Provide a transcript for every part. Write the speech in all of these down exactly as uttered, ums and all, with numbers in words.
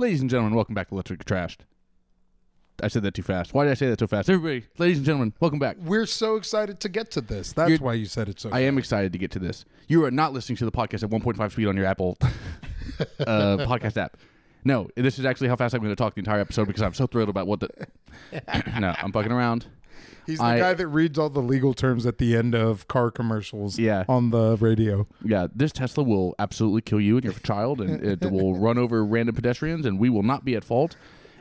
Ladies and gentlemen, welcome back to Electric Trashed. I said that too fast. Why did I say that so fast? Everybody, ladies and gentlemen, welcome back. We're so excited to get to this. That's You're, why you said it so fast. I am excited to get to this. You are not listening to the podcast at one point five speed on your Apple uh, podcast app. No, this is actually how fast I'm going to talk the entire episode because I'm so thrilled about what the... No, I'm fucking around. He's the I, guy that reads all the legal terms at the end of car commercials yeah. on the radio. Yeah, this Tesla will absolutely kill you and your child, and it will run over random pedestrians, and we will not be at fault.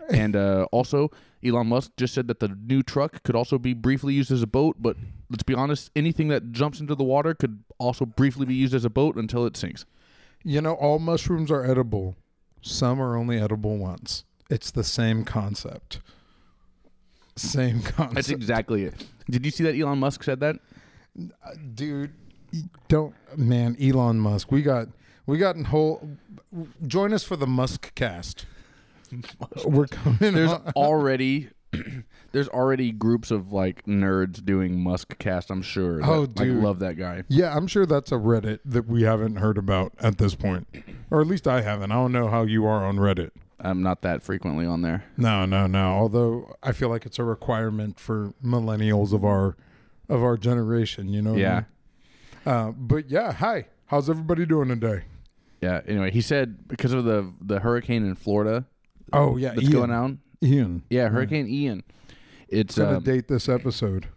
And uh, also, Elon Musk just said that the new truck could also be briefly used as a boat, but let's be honest, anything that jumps into the water could also briefly be used as a boat until it sinks. You know, all mushrooms are edible. Some are only edible once. It's the same concept. Same concept. That's exactly it. Did you see that Elon Musk said that? Uh, dude, don't, man, Elon Musk. We got, we got in whole, join us for the Musk cast. We're coming. There's on. already there's already groups of like nerds doing Musk cast, I'm sure. That, oh, dude. I love that guy. Yeah, I'm sure that's a Reddit that we haven't heard about at this point. Or at least I haven't. I don't know how you are on Reddit. I'm not that frequently on there. No, no, no. Although I feel like it's a requirement for millennials of our of our generation, you know what yeah. I mean? Uh, but yeah, hi. How's everybody doing today? Yeah, anyway, he said because of the the hurricane in Florida. Oh yeah, that's Ian. going on. Ian, yeah, Hurricane yeah. Ian. It's gonna um, date this episode.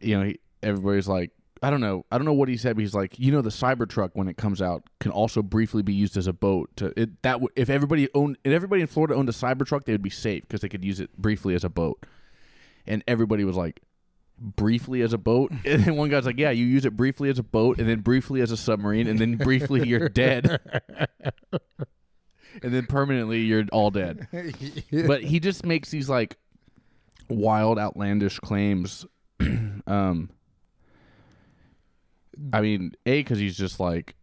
You know, he, everybody's like, I don't know, I don't know what he said, but he's like, you know, the Cybertruck when it comes out can also briefly be used as a boat. To it, that w- if everybody owned, if everybody in Florida owned a Cybertruck, they would be safe because they could use it briefly as a boat. And everybody was like, briefly as a boat, and then one guy's like, yeah, you use it briefly as a boat, and then briefly as a submarine, and then briefly you're dead. And then permanently, you're all dead. Yeah. But he just makes these, like, wild, outlandish claims. um, I mean, A, because he's just, like,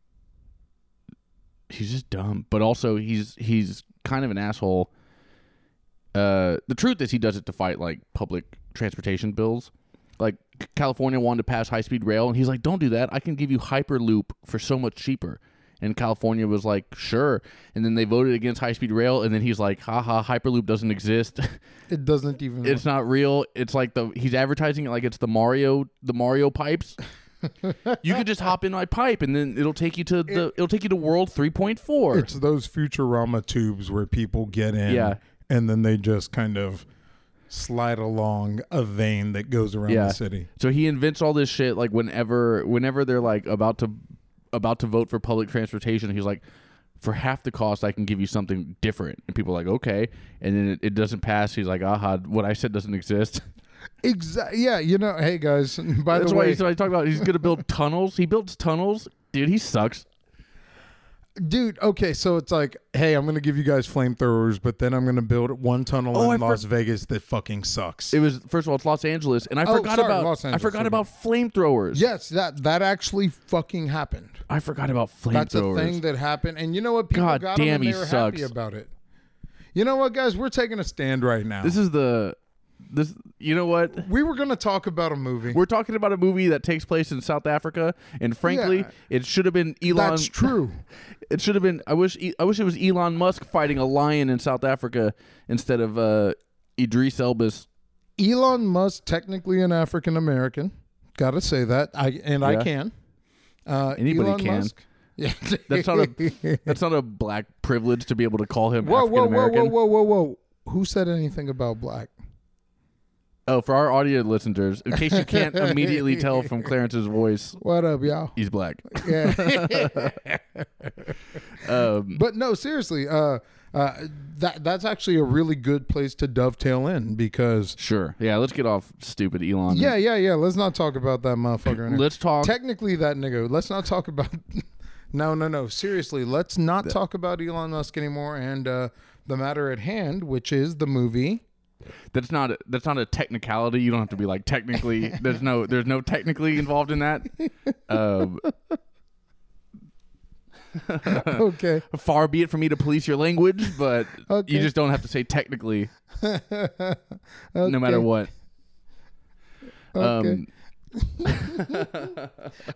he's just dumb. But also, he's he's kind of an asshole. Uh, the truth is he does it to fight, like, public transportation bills. Like, California wanted to pass high-speed rail, and he's like, don't do that. I can give you Hyperloop for so much cheaper. And California was like, sure. And then they voted against high-speed rail. And then he's like, haha, Hyperloop doesn't exist. It doesn't even. It's not real. It's like the he's advertising it like it's the Mario the Mario pipes. You could just hop in my pipe, and then it'll take you to the it, it'll take you to world three point four. It's those Futurama tubes where people get in, yeah. and then they just kind of slide along a vein that goes around yeah. the city. So he invents all this shit. Like whenever whenever they're like about to. about to vote for public transportation, he's like, for half the cost, I can give you something different. And people are like, okay. And then it, it doesn't pass. He's like, aha, what I said doesn't exist. Exactly. Yeah, you know, hey, guys, by That's the way. That's why he's talking about he's going to build tunnels. He builds tunnels. Dude, he sucks. Dude, okay, so it's like, hey, I'm going to give you guys flamethrowers, but then I'm going to build one tunnel oh, in I Las for- Vegas that fucking sucks. It was, first of all, it's Los Angeles, and I oh, forgot sorry, about Los Angeles, I forgot sorry. about flamethrowers. Yes, that that actually fucking happened. I forgot about flamethrowers. That's a thing that happened, and you know what? People God got damn, them and they were sucks. happy about it. You know what, guys? We're taking a stand right now. This is the... This, you know what? We were going to talk about a movie. We're talking about a movie that takes place in South Africa, and frankly, yeah. it should have been Elon. That's true. It should have been. I wish. I wish it was Elon Musk fighting a lion in South Africa instead of uh, Idris Elba's. Elon Musk, technically an African American, got to say that. I and yeah. I can. Uh, Anybody Elon can. Musk, yeah. That's not a. That's not a black privilege to be able to call him African American. Whoa, whoa, whoa, whoa, whoa! Who said anything about black? Oh, for our audio listeners, in case you can't immediately tell from Clarence's voice, what up, y'all? He's black. Yeah. um, but no, seriously, uh, uh, that that's actually a really good place to dovetail in because sure, yeah, let's get off stupid Elon. Yeah, yeah, yeah. Let's not talk about that motherfucker. Anymore. Let's talk. Technically, that nigga. Let's not talk about. No, no, no. Seriously, let's not that... talk about Elon Musk anymore and uh, the matter at hand, which is the movie. That's not a, that's not a technicality. You don't have to be like technically. There's no there's no technically involved in that. Um, okay. Far be it from me to police your language, but okay. you just don't have to say technically, okay. no matter what. Okay. Um,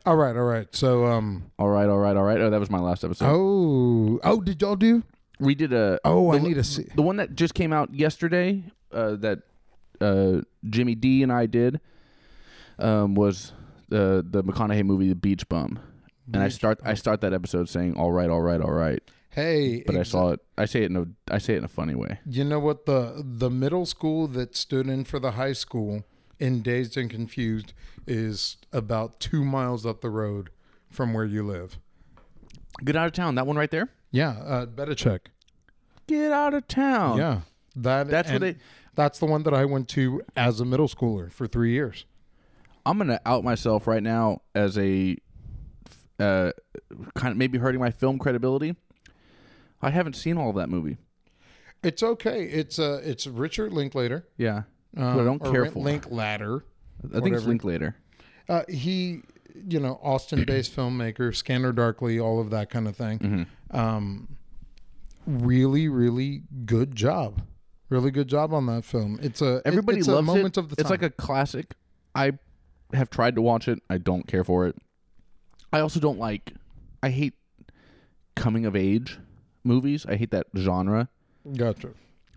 all right, all right. So, um, all right, all right, all right. Oh, that was my last episode. Oh, oh, did y'all do? We did a... Oh, the, I need to see. The one that just came out yesterday uh, that uh, Jimmy D and I did um, was uh, the McConaughey movie, The Beach Bum. And I start I start that episode saying, all right, all right, all right. Hey. But exa- I saw it. I say it, in a, I say it in a funny way. You know what? The, the middle school that stood in for the high school in Dazed and Confused is about two miles up the road from where you live. Get out of town. That one right there? Yeah, uh, better check. Get out of town. Yeah, that that's what they. That's the one that I went to as a middle schooler for three years. I'm gonna out myself right now as a uh, kind of maybe hurting my film credibility. I haven't seen all of that movie. It's okay. It's uh, it's Richard Linklater. Yeah, um, but I don't care for Linklater. I think it's Linklater. Uh, he. You know, Austin-based filmmaker, Scanner Darkly, all of that kind of thing. Mm-hmm. Um, really, really good job. Really good job on that film. It's a everybody it, it's loves a moment it. Of the time. It's like a classic. I have tried to watch it. I don't care for it. I also don't like. I hate coming of age movies. I hate that genre. Gotcha.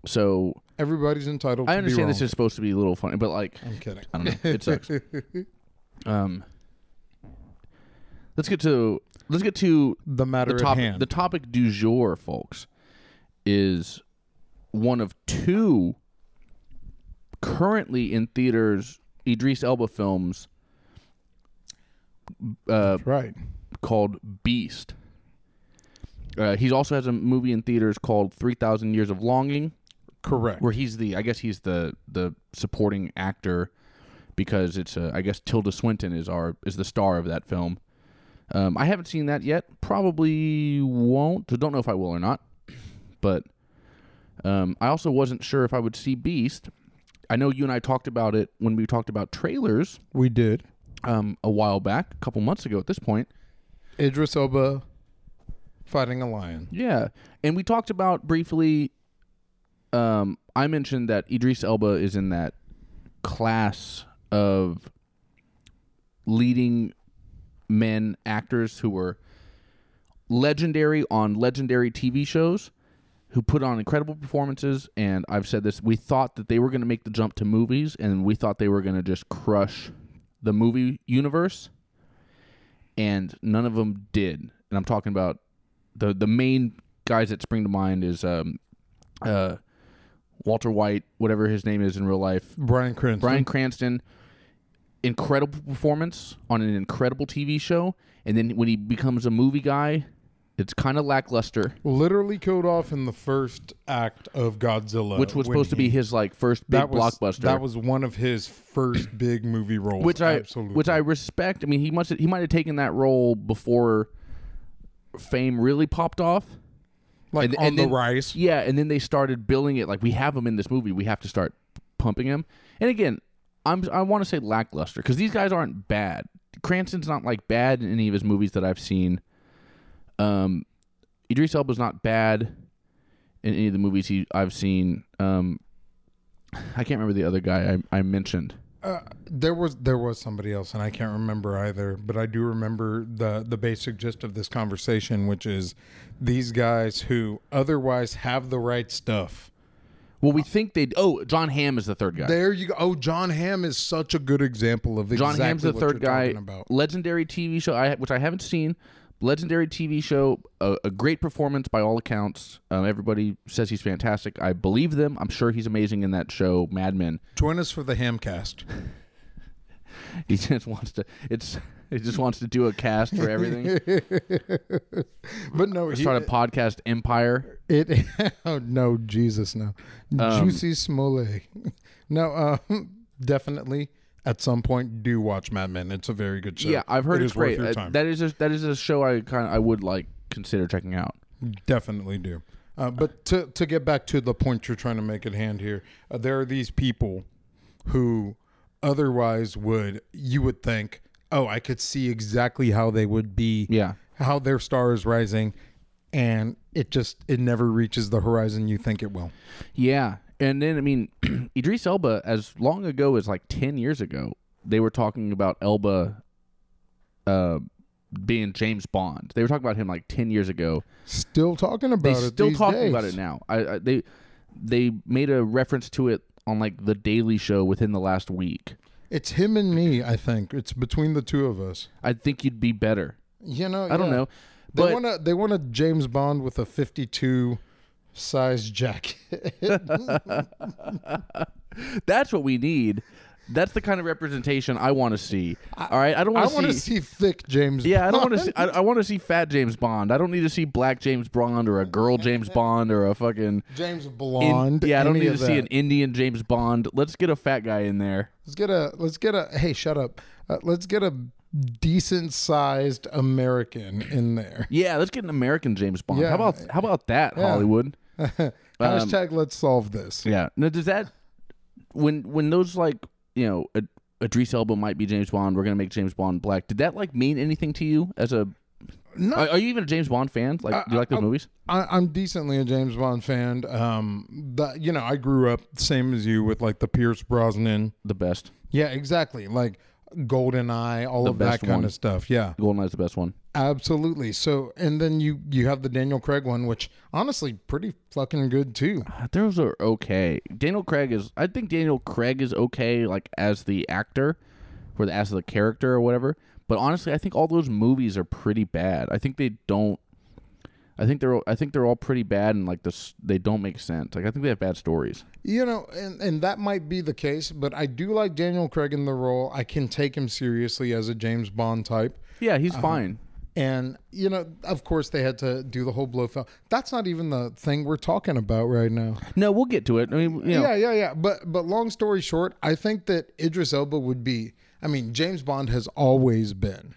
So everybody's entitled. I understand to be wrong. This is supposed to be a little funny, but like, I'm kidding. I don't know. It sucks. um. Let's get to let's get to the matter the topic, at hand. The topic du jour, folks, is one of two currently in theaters Idris Elba films. Uh, That's right. Called Beast. Uh, he also has a movie in theaters called three thousand Years of Longing. Correct. Where he's the I guess he's the the supporting actor because it's a, I guess Tilda Swinton is our is the star of that film. Um, I haven't seen that yet. Probably won't. Don't know if I will or not. But um, I also wasn't sure if I would see Beast. I know you and I talked about it when we talked about trailers. We did. Um, a while back, a couple months ago at this point. Idris Elba fighting a lion. Yeah. And we talked about briefly, um, I mentioned that Idris Elba is in that class of leading men actors who were legendary on legendary T V shows, who put on incredible performances, and I've said this, we thought that they were going to make the jump to movies, and we thought they were going to just crush the movie universe, and none of them did. And I'm talking about the the main guys that spring to mind is um uh Walter White, whatever his name is in real life, Bryan Cranston. Bryan Cranston. Incredible performance on an incredible T V show, and then when he becomes a movie guy, it's kind of lackluster. Literally killed off in the first act of Godzilla, which was supposed he, to be his like first big that was, blockbuster. That was one of his first big movie roles, which I Absolutely. which I respect. I mean, he must he might have taken that role before fame really popped off, like and, on and the then, rise. Yeah, and then they started billing it like we have him in this movie. We have to start pumping him, and again. I'm, I want to say lackluster because these guys aren't bad. Cranston's not like bad in any of his movies that I've seen. Um, Idris Elba's not bad in any of the movies he I've seen. Um, I can't remember the other guy I, I mentioned. Uh, there was there was somebody else, and I can't remember either. But I do remember the the basic gist of this conversation, which is these guys who otherwise have the right stuff. Well, we think they... Oh, John Hamm is the third guy. There you go. Oh, John Hamm is such a good example of exactly John Hamm's the what third you're guy, talking about. Legendary T V show, I, which I haven't seen. Legendary T V show, a, a great performance by all accounts. Um, everybody says he's fantastic. I believe them. I'm sure he's amazing in that show, Mad Men. Join us for the Hamcast. He just wants to... It's... He just wants to do a cast for everything. But no, he, start a podcast empire. It oh no, Jesus no, um, Juicy Smollett. No, uh, definitely at some point do watch Mad Men. It's a very good show. Yeah, I've heard it it's great. Uh, that is a, that is a show I kind I would like consider checking out. Definitely do. Uh, but to to get back to the point you're trying to make at hand here, uh, there are these people who otherwise would you would think. Oh, I could see exactly how they would be, yeah. How their star is rising, and it just, it never reaches the horizon you think it will. Yeah, and then, I mean, Idris Elba, as long ago as like ten years ago, they were talking about Elba uh, being James Bond. They were talking about him like ten years ago. Still talking about They're it still talking days. About it now. I, I they they made a reference to it on like The Daily Show within the last week. It's him and me, I think. It's between the two of us. I think you'd be better. You know, I yeah. don't know. They but, wanna they want a James Bond with a fifty-two size jacket. That's what we need. That's the kind of representation I want to see. All right, I don't want to see. I want to see thick James. Yeah, Bond. I don't want to see. I, I want to see fat James Bond. I don't need to see black James Bond or a girl James Bond or a fucking James Blonde. In, yeah, I don't need to that. see an Indian James Bond. Let's get a fat guy in there. Let's get a. Let's get a. Hey, shut up. Uh, let's get a decent sized American in there. Yeah, let's get an American James Bond. Yeah. How about how about that, yeah. Hollywood? um, Hashtag Let's solve this. Yeah. Now, does that when when those like. You know, Ad- Idris Elba might be James Bond. We're gonna make James Bond black. Did that like mean anything to you as a? No. Are, are you even a James Bond fan? Like, I, do you like those I, movies? I, I'm decently a James Bond fan. Um, the, you know, I grew up same as you with like the Pierce Brosnan, the best. Yeah, exactly. Like Golden Eye, all the of that kind one. of stuff. Yeah, Golden Eye's the best one. Absolutely. So, and then you you have the Daniel Craig one, which honestly pretty fucking good too. Uh, those are okay. Daniel Craig is. I think Daniel Craig is okay, like as the actor, or the as the character or whatever. But honestly, I think all those movies are pretty bad. I think they don't. I think they're. I think they're all pretty bad, and like this, they don't make sense. Like I think they have bad stories. You know, and, and that might be the case, but I do like Daniel Craig in the role. I can take him seriously as a James Bond type. Yeah, he's um, fine. And you know, of course, they had to do the whole Blofeld. That's not even the thing we're talking about right now. No, we'll get to it. I mean, you know. yeah, yeah, yeah. But but long story short, I think that Idris Elba would be. I mean, James Bond has always been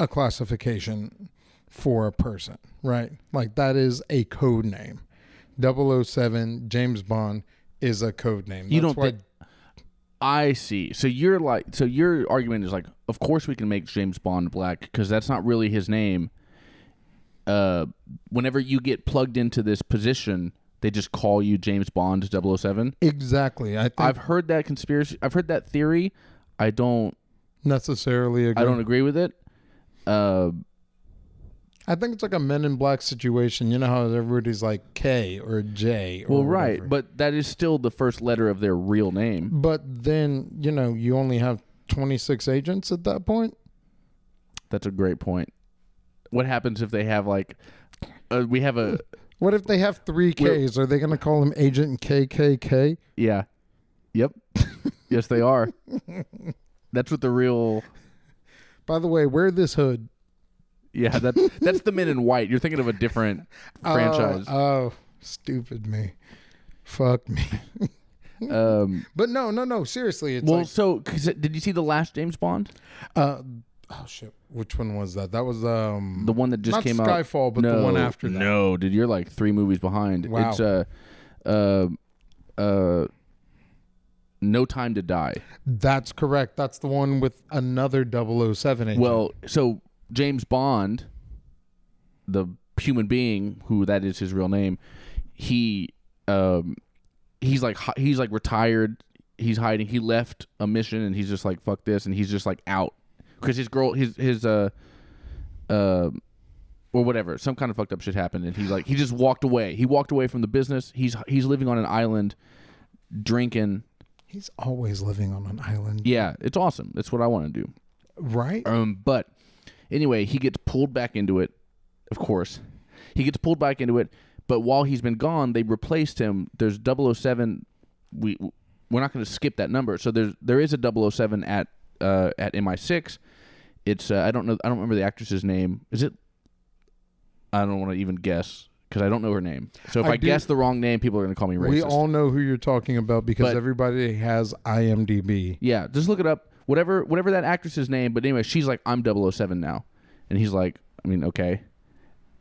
a classification for a person, right? Like that is a code name. double oh seven James Bond is a code name. That's you don't. Why... Th- I see. So you're like. So your argument is like, of course we can make James Bond black because that's not really his name. Uh, whenever you get plugged into this position, they just call you James Bond double oh seven. Exactly. I. Think... I've heard that conspiracy. I've heard that theory. I don't necessarily agree. I don't agree with it. Uh. I think it's like a Men in Black situation. You know how everybody's like K or J. Or well, whatever. Right, but that is still the first letter of their real name. But then, you know, you only have twenty-six agents at that point. That's a great point. What happens if they have like, uh, we have a... What if they have three Ks? Are they going to call them Agent K K K? Yeah. Yep. Yes, they are. That's what the real... By the way, wear this hood. Yeah, that's that's the Men in White. You're thinking of a different franchise. Oh, oh stupid me. Fuck me. um, but no, no, no. Seriously. It's well, like, so cause it, did you see the last James Bond? Uh, oh, shit. Which one was that? That was um, the one that just came Skyfall, out. Not Skyfall, but no, the one after that. No, dude, you're like three movies behind. Wow. It's uh, uh, uh, No Time to Die. That's correct. That's the one with another double oh seven agent. Well, so... James Bond, the human being who that is his real name, he um, he's like he's like retired. He's hiding. He left a mission and he's just like fuck this, and he's just like out because his girl, his his uh uh or whatever, some kind of fucked up shit happened, and he's like he just walked away. He walked away from the business. He's he's living on an island, drinking. He's always living on an island. Yeah, it's awesome. That's what I want to do. Right. Um, but. Anyway, he gets pulled back into it, of course. He gets pulled back into it, but while he's been gone, they replaced him. There's double oh seven. We, we're not going to skip that number. So there's, there is a double oh seven at uh, at M I six. It's uh, I don't know. I don't remember the actress's name. Is it? I don't want to even guess because I don't know her name. So if I, I do, guess the wrong name, people are going to call me racist. We all know who you're talking about because but, everybody has I M D B. Yeah, just look it up. Whatever whatever that actress's name, but anyway, she's like, I'm double oh seven now. And he's like, I mean, okay.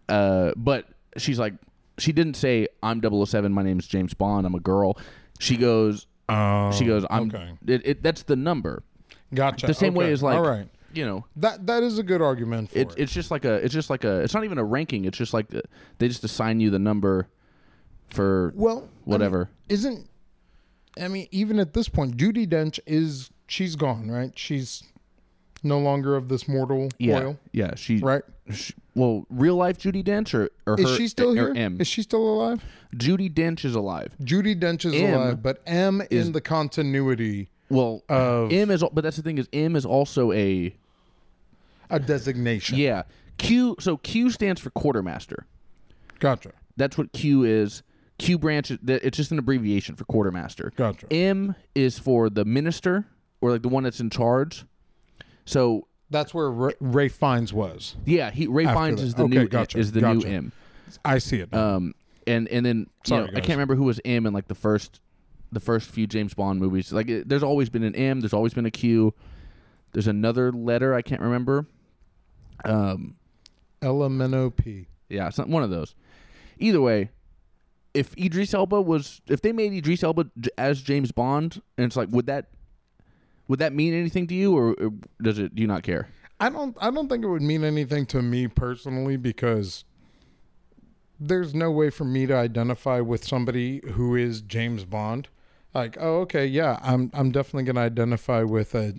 Uh, but she's like, she didn't say, I'm double oh seven, my name's James Bond, I'm a girl. She goes, uh, she goes, I'm, okay. it, it, that's the number. Gotcha. The same okay. way as like, all right. you know. That That is a good argument for it, it. It's just like a, it's just like a, it's not even a ranking, it's just like, a, they just assign you the number for well, whatever. I mean, isn't, I mean, even at this point, Judi Dench is... She's gone, right? She's no longer of this mortal yeah, coil. Yeah, she right. She, well, real life Judi Dench or, or is her, she still here? M. Is she still alive? Judi Dench is alive. Judi Dench is M alive, but M is, in the continuity. Well, of, M is, but that's the thing is M is also a a designation. Yeah, Q. So Q stands for quartermaster. Gotcha. That's what Q is. Q branch. It's just an abbreviation for quartermaster. Gotcha. M is for the minister or like the one that's in charge. So that's where Ray, Ray Fiennes was. Yeah, he Ray Fiennes is the okay, new gotcha, is the gotcha. new M. I see it. Now. Um, and and then Sorry, you know, I can't remember who was M in like the first the first few James Bond movies. Like it, there's always been an M. There's always been a Q. There's another letter I can't remember. Um, L M N O P. Yeah, it's not one of those. Either way, if Idris Elba was, if they made Idris Elba as James Bond, and it's like, would that, would that mean anything to you, or does it? Do you not care? I don't. I don't think it would mean anything to me personally because there's no way for me to identify with somebody who is James Bond. Like, oh, okay, yeah, I'm. I'm definitely going to identify with a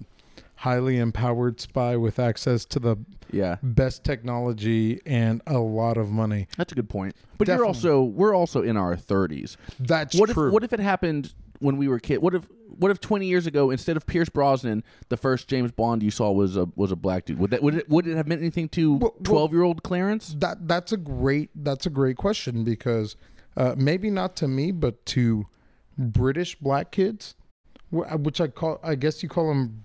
highly empowered spy with access to the yeah. best technology and a lot of money. That's a good point. But Definitely. you're also we're also in our thirties. That's what true. If, what if it happened when we were kids? What if what if twenty years ago, instead of Pierce Brosnan, the first James Bond you saw was a was a black dude? Would that would it would it have meant anything to twelve-year-old Clarence? That that's a great that's a great question because uh, maybe not to me, but to British black kids, which I call I guess you call them.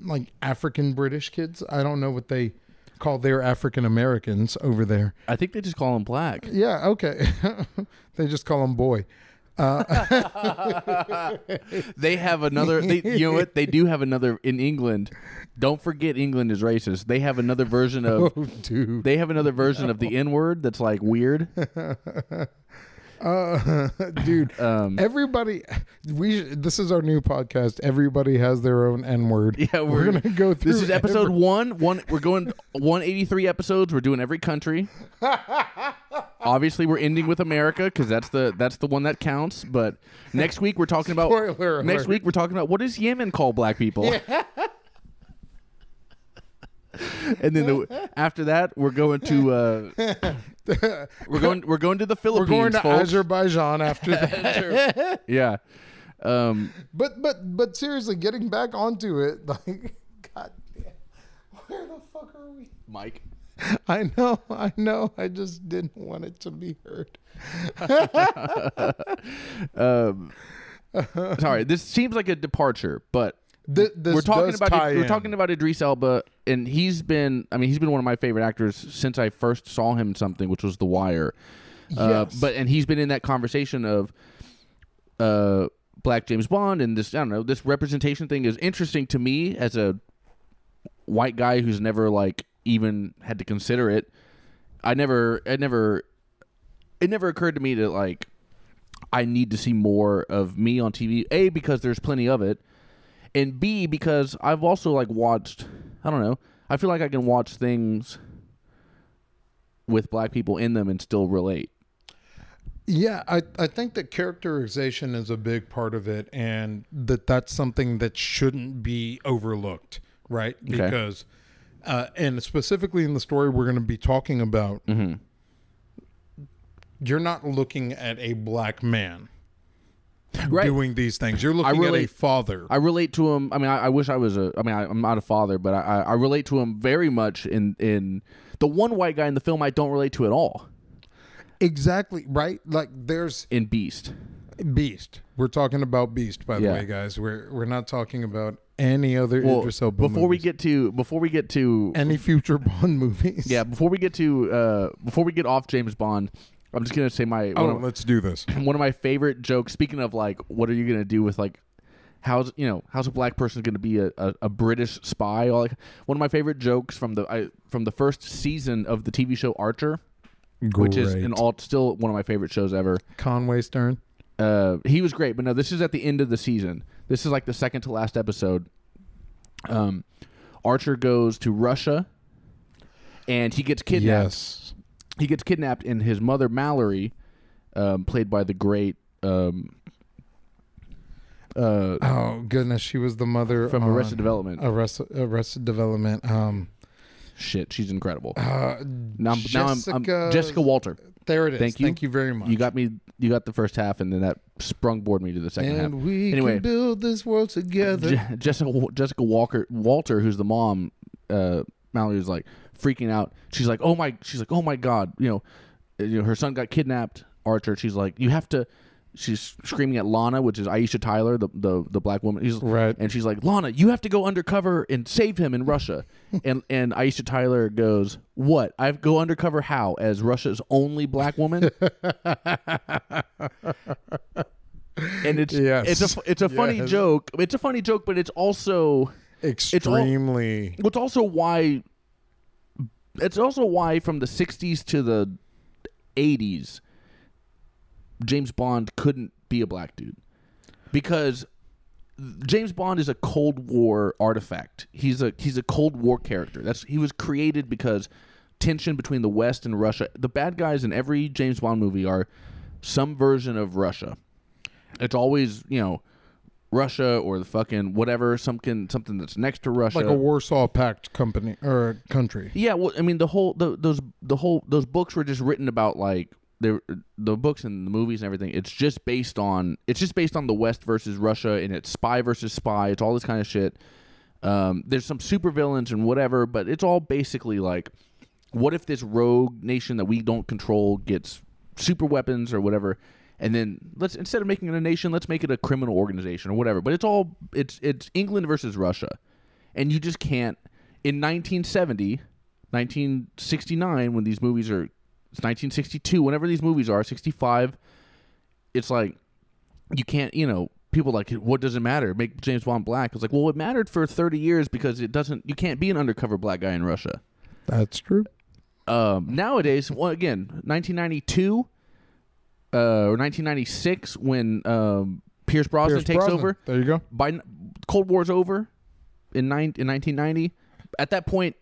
Like African British kids. I don't know what they call their African Americans over there. I think they just call them black. Yeah, okay. They just call them boy. Uh, they have another, they, you know what? They do have another in England. Don't forget England is racist. They have another version of, oh, dude. They have another version no. of the N-word that's like weird. Uh, dude, um, everybody, we this is our new podcast. Everybody has their own N word. Yeah, we're, we're gonna go through. This is episode every... one. One, we're going one eighty-three episodes. We're doing every country. Obviously, we're ending with America because that's the that's the one that counts. But next week we're talking about Spoiler next alert. week we're talking about what does Yemen call black people. Yeah. And then the, after that, we're going to uh, we're going we're going to the Philippines. We're going to folks. Azerbaijan after that. Yeah, um, but but but seriously, getting back onto it, like, God damn, where the fuck are we, Mike? I know, I know. I just didn't want it to be heard. um, sorry, this seems like a departure, but. Th- this we're talking does about tie we're in. talking about Idris Elba, and he's been I mean he's been one of my favorite actors since I first saw him in something, which was The Wire. Yes. Uh, but and he's been in that conversation of uh, Black James Bond, and this I don't know this representation thing is interesting to me as a white guy who's never like even had to consider it. I never I never it never occurred to me that like I need to see more of me on T V. A, because there's plenty of it. And B, because I've also, like, watched, I don't know, I feel like I can watch things with black people in them and still relate. Yeah, I, I think that characterization is a big part of it, and that that's something that shouldn't be overlooked, right? Okay. Because, uh, and specifically in the story we're going to be talking about, mm-hmm. you're not looking at a black man. Right. Doing these things, you're looking relate, at a father. I relate to him. I mean, I, I wish I was a. I mean, I, I'm not a father, but I, I relate to him very much. In in the one white guy in the film, I don't relate to at all. Exactly right. Like there's in Beast. Beast. We're talking about Beast, by the yeah. way, guys. We're we're not talking about any other well, Idris Elba before movies. we get to before we get to any future Bond movies. Yeah, before we get to uh, before we get off James Bond. I'm just going to say my... Oh, of, let's do this. One of my favorite jokes, speaking of, like, what are you going to do with, like, how's, you know, how's a black person going to be a, a, a British spy? Or like, one of my favorite jokes from the I, from the first season of the T V show Archer, great. which is an all, still one of my favorite shows ever. Conway Stern. Uh, he was great, but no, this is at the end of the season. This is, like, the second to last episode. Um, Archer goes to Russia, and he gets kidnapped. Yes. He gets kidnapped, and his mother, Mallory, um, played by the great um, Uh, oh goodness, she was the mother from Arrested Development. Arrested, Arrested Development. Um, Shit, she's incredible. Uh, now, I'm, Jessica, now I'm, I'm Jessica Walter. There it is. Thank you. Thank you very much. You got me. You got the first half, and then that sprungboarded me to the second and half. And we anyway, can build this world together. Je- Jessica Jessica Walker Walter, who's the mom, uh, Mallory was like freaking out. She's like, oh my. She's like, oh my God. You know, you know, her son got kidnapped. Archer. She's like, you have to. She's screaming at Lana, which is Aisha Tyler, the the, the black woman. She's, right. And she's like, Lana, you have to go undercover and save him in Russia. and and Aisha Tyler goes, what? I go undercover how? As Russia's only black woman? and it's yes. it's a it's a yes. funny joke. It's a funny joke, but it's also extremely. It's, all, it's also why. It's also why from the sixties to the eighties. James Bond couldn't be a black dude because James Bond is a Cold War artifact. He's a he's a Cold War character. That's he was created because tension between the West and Russia. The bad guys in every James Bond movie are some version of Russia. It's always, you know, Russia or the fucking whatever, something something that's next to Russia, like a Warsaw Pact company or country. Yeah, well, I mean the whole the, those the whole those books were just written about like. The the books and the movies and everything, it's just based on it's just based on the West versus Russia, and it's spy versus spy. It's all this kind of shit. Um, there's some supervillains and whatever, but it's all basically like, what if this rogue nation that we don't control gets super weapons or whatever, and then let's instead of making it a nation, let's make it a criminal organization or whatever. But it's all it's it's England versus Russia, and you just can't. In nineteen seventy, nineteen sixty-nine, when these movies are. It's nineteen sixty-two, whenever these movies are, sixty-five, it's like, you can't, you know, people like, what does it matter? Make James Bond black. It's like, well, it mattered for thirty years because it doesn't, you can't be an undercover black guy in Russia. That's true. Um, nowadays, well, again, nineteen ninety-two uh, or nineteen ninety-six when um, Pierce Brosnan Pierce takes Brosnan. over. There you go. By Cold War's over in, nine, in nineteen ninety. At that point,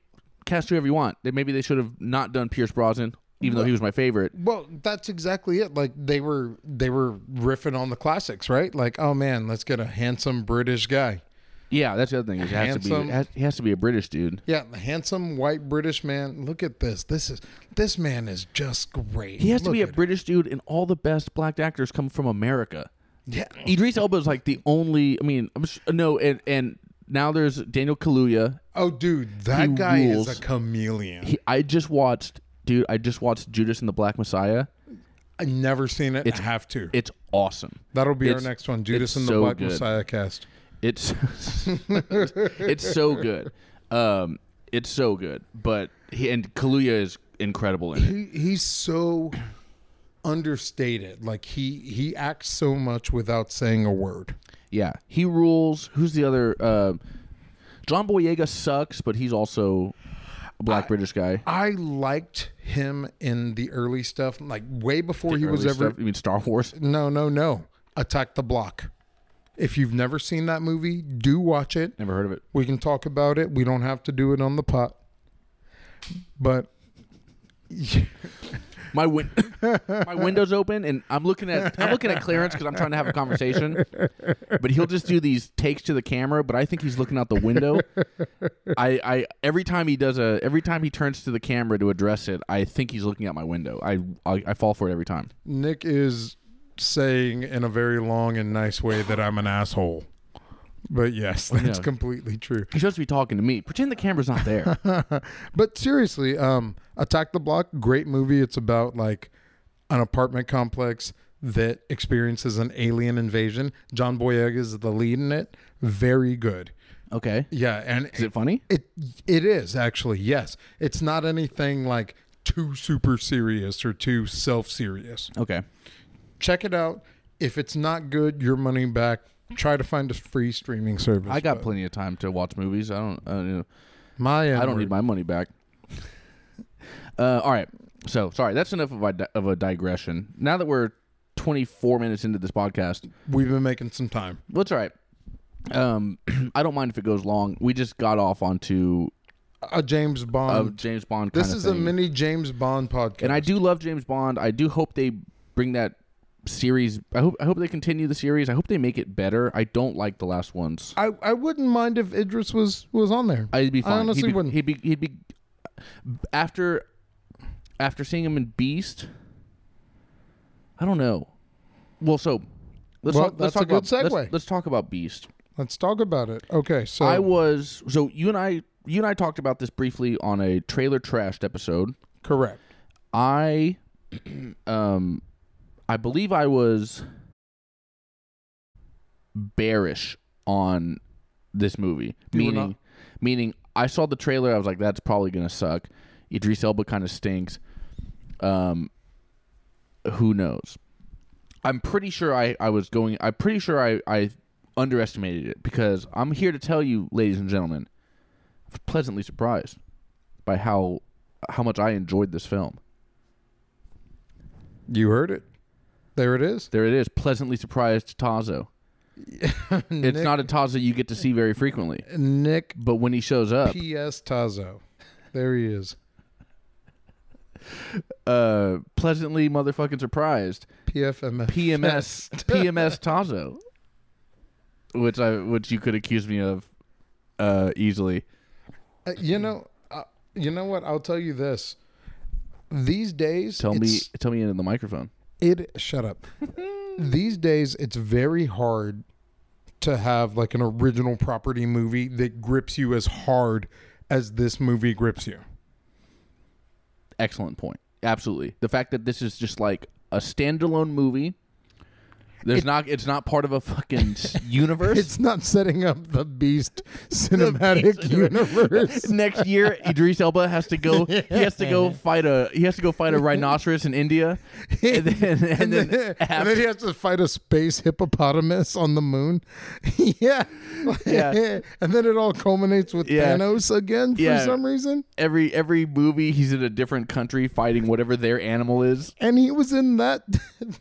cast whoever you want. Maybe they should have not done Pierce Brosnan. Even though he was my favorite. Well, that's exactly it. Like they were, they were riffing on the classics, right? Like, oh man, let's get a handsome British guy. Yeah, that's the other thing. Is it has handsome, to be, it has, he has to be a British dude. Yeah, handsome white British man. Look at this. This is this man is just great. He has Look to be a British it. dude, and all the best black actors come from America. Yeah, Idris Elba is like the only. I mean, I'm sure, no, and and. Now there's Daniel Kaluuya. Oh, dude, that he guy rules. is a chameleon. He, I just watched. Dude, I just watched Judas and the Black Messiah. I've never seen it. It's, I have to. It's awesome. That'll be it's, our next one, Judas and the so Black good. Messiah cast. It's it's so good. Um, it's so good. But he, and Kaluuya is incredible in it. He, he's so understated. Like he he acts so much without saying a word. Yeah, he rules. Who's the other? Uh, John Boyega sucks, but he's also. Black I, British guy. I liked him in the early stuff, like way before the he was ever. Stuff? You mean Star Wars? No, no, no. Attack the Block. If you've never seen that movie, do watch it. Never heard of it. We can talk about it. We don't have to do it on the pot. But my win- my window's open, and I'm looking at I'm looking at Clarence because I'm trying to have a conversation. But he'll just do these takes to the camera. But I think he's looking out the window. I, I every time he does a every time he turns to the camera to address it, I think he's looking out my window. I I, I fall for it every time. Nick is saying in a very long and nice way that I'm an asshole. But yes, that's well, yeah. completely true. You're supposed to be talking to me. Pretend the camera's not there. But seriously, um, Attack the Block, great movie. It's about like an apartment complex that experiences an alien invasion. John Boyega is the lead in it. Very good. Okay. Yeah, and is it, it funny? It it is actually. Yes, it's not anything like too super serious or too self serious. Okay. Check it out. If it's not good, your money back. Try to find a free streaming service. I got but. plenty of time to watch movies. I don't. I don't know. My N-word. I don't need my money back. uh, all right. So sorry. That's enough of a di- of a digression. Now that we're twenty-four minutes into this podcast, we've been making some time. That's all right. Um, I don't mind if it goes long. We just got off onto a James Bond. A James Bond. This kind is of thing. a mini James Bond podcast, and I do love James Bond. I do hope they bring that series. I hope I hope they continue the series. I hope they make it better. I don't like the last ones. I, I wouldn't mind if Idris was was on there. I'd be fine. I honestly he'd be, wouldn't. He'd be he'd be after after seeing him in Beast. I don't know. Well, so let's well, talk, let's that's talk a good about, segue. Let's, let's talk about Beast. Let's talk about it. Okay, so I was so you and I you and I talked about this briefly on a Trailer Trashed episode. Correct. I um I believe I was bearish on this movie. You meaning meaning I saw the trailer, I was like, that's probably gonna suck. Idris Elba kind of stinks. Um who knows? I'm pretty sure I, I was going I'm pretty sure I, I underestimated it, because I'm here to tell you, ladies and gentlemen, I was pleasantly surprised by how how much I enjoyed this film. You heard it. There it is. There it is. Pleasantly surprised Tazo. It's Nick, not a Tazo you get to see very frequently. Nick. But when he shows up. P S. Tazo. There he is. Uh, pleasantly motherfucking surprised. P F M S. P M S. P M S Tazo. Which I, which you could accuse me of uh, easily. Uh, you know, uh, you know what? I'll tell you this. These days, tell me, tell me into the microphone. It shut up. These days, it's very hard to have like an original property movie that grips you as hard as this movie grips you. Excellent point. Absolutely. The fact that this is just like a standalone movie. There's it, not. It's not part of a fucking universe. It's not setting up the Beast cinematic the Beast universe. Next year, Idris Elba has to go. He has to go fight a. He has to go fight a rhinoceros in India, and then, and then, and then, after, and then he has to fight a space hippopotamus on the moon. yeah, yeah. And then it all culminates with yeah. Thanos again for yeah. some reason. Every every movie, he's in a different country fighting whatever their animal is. And he was in that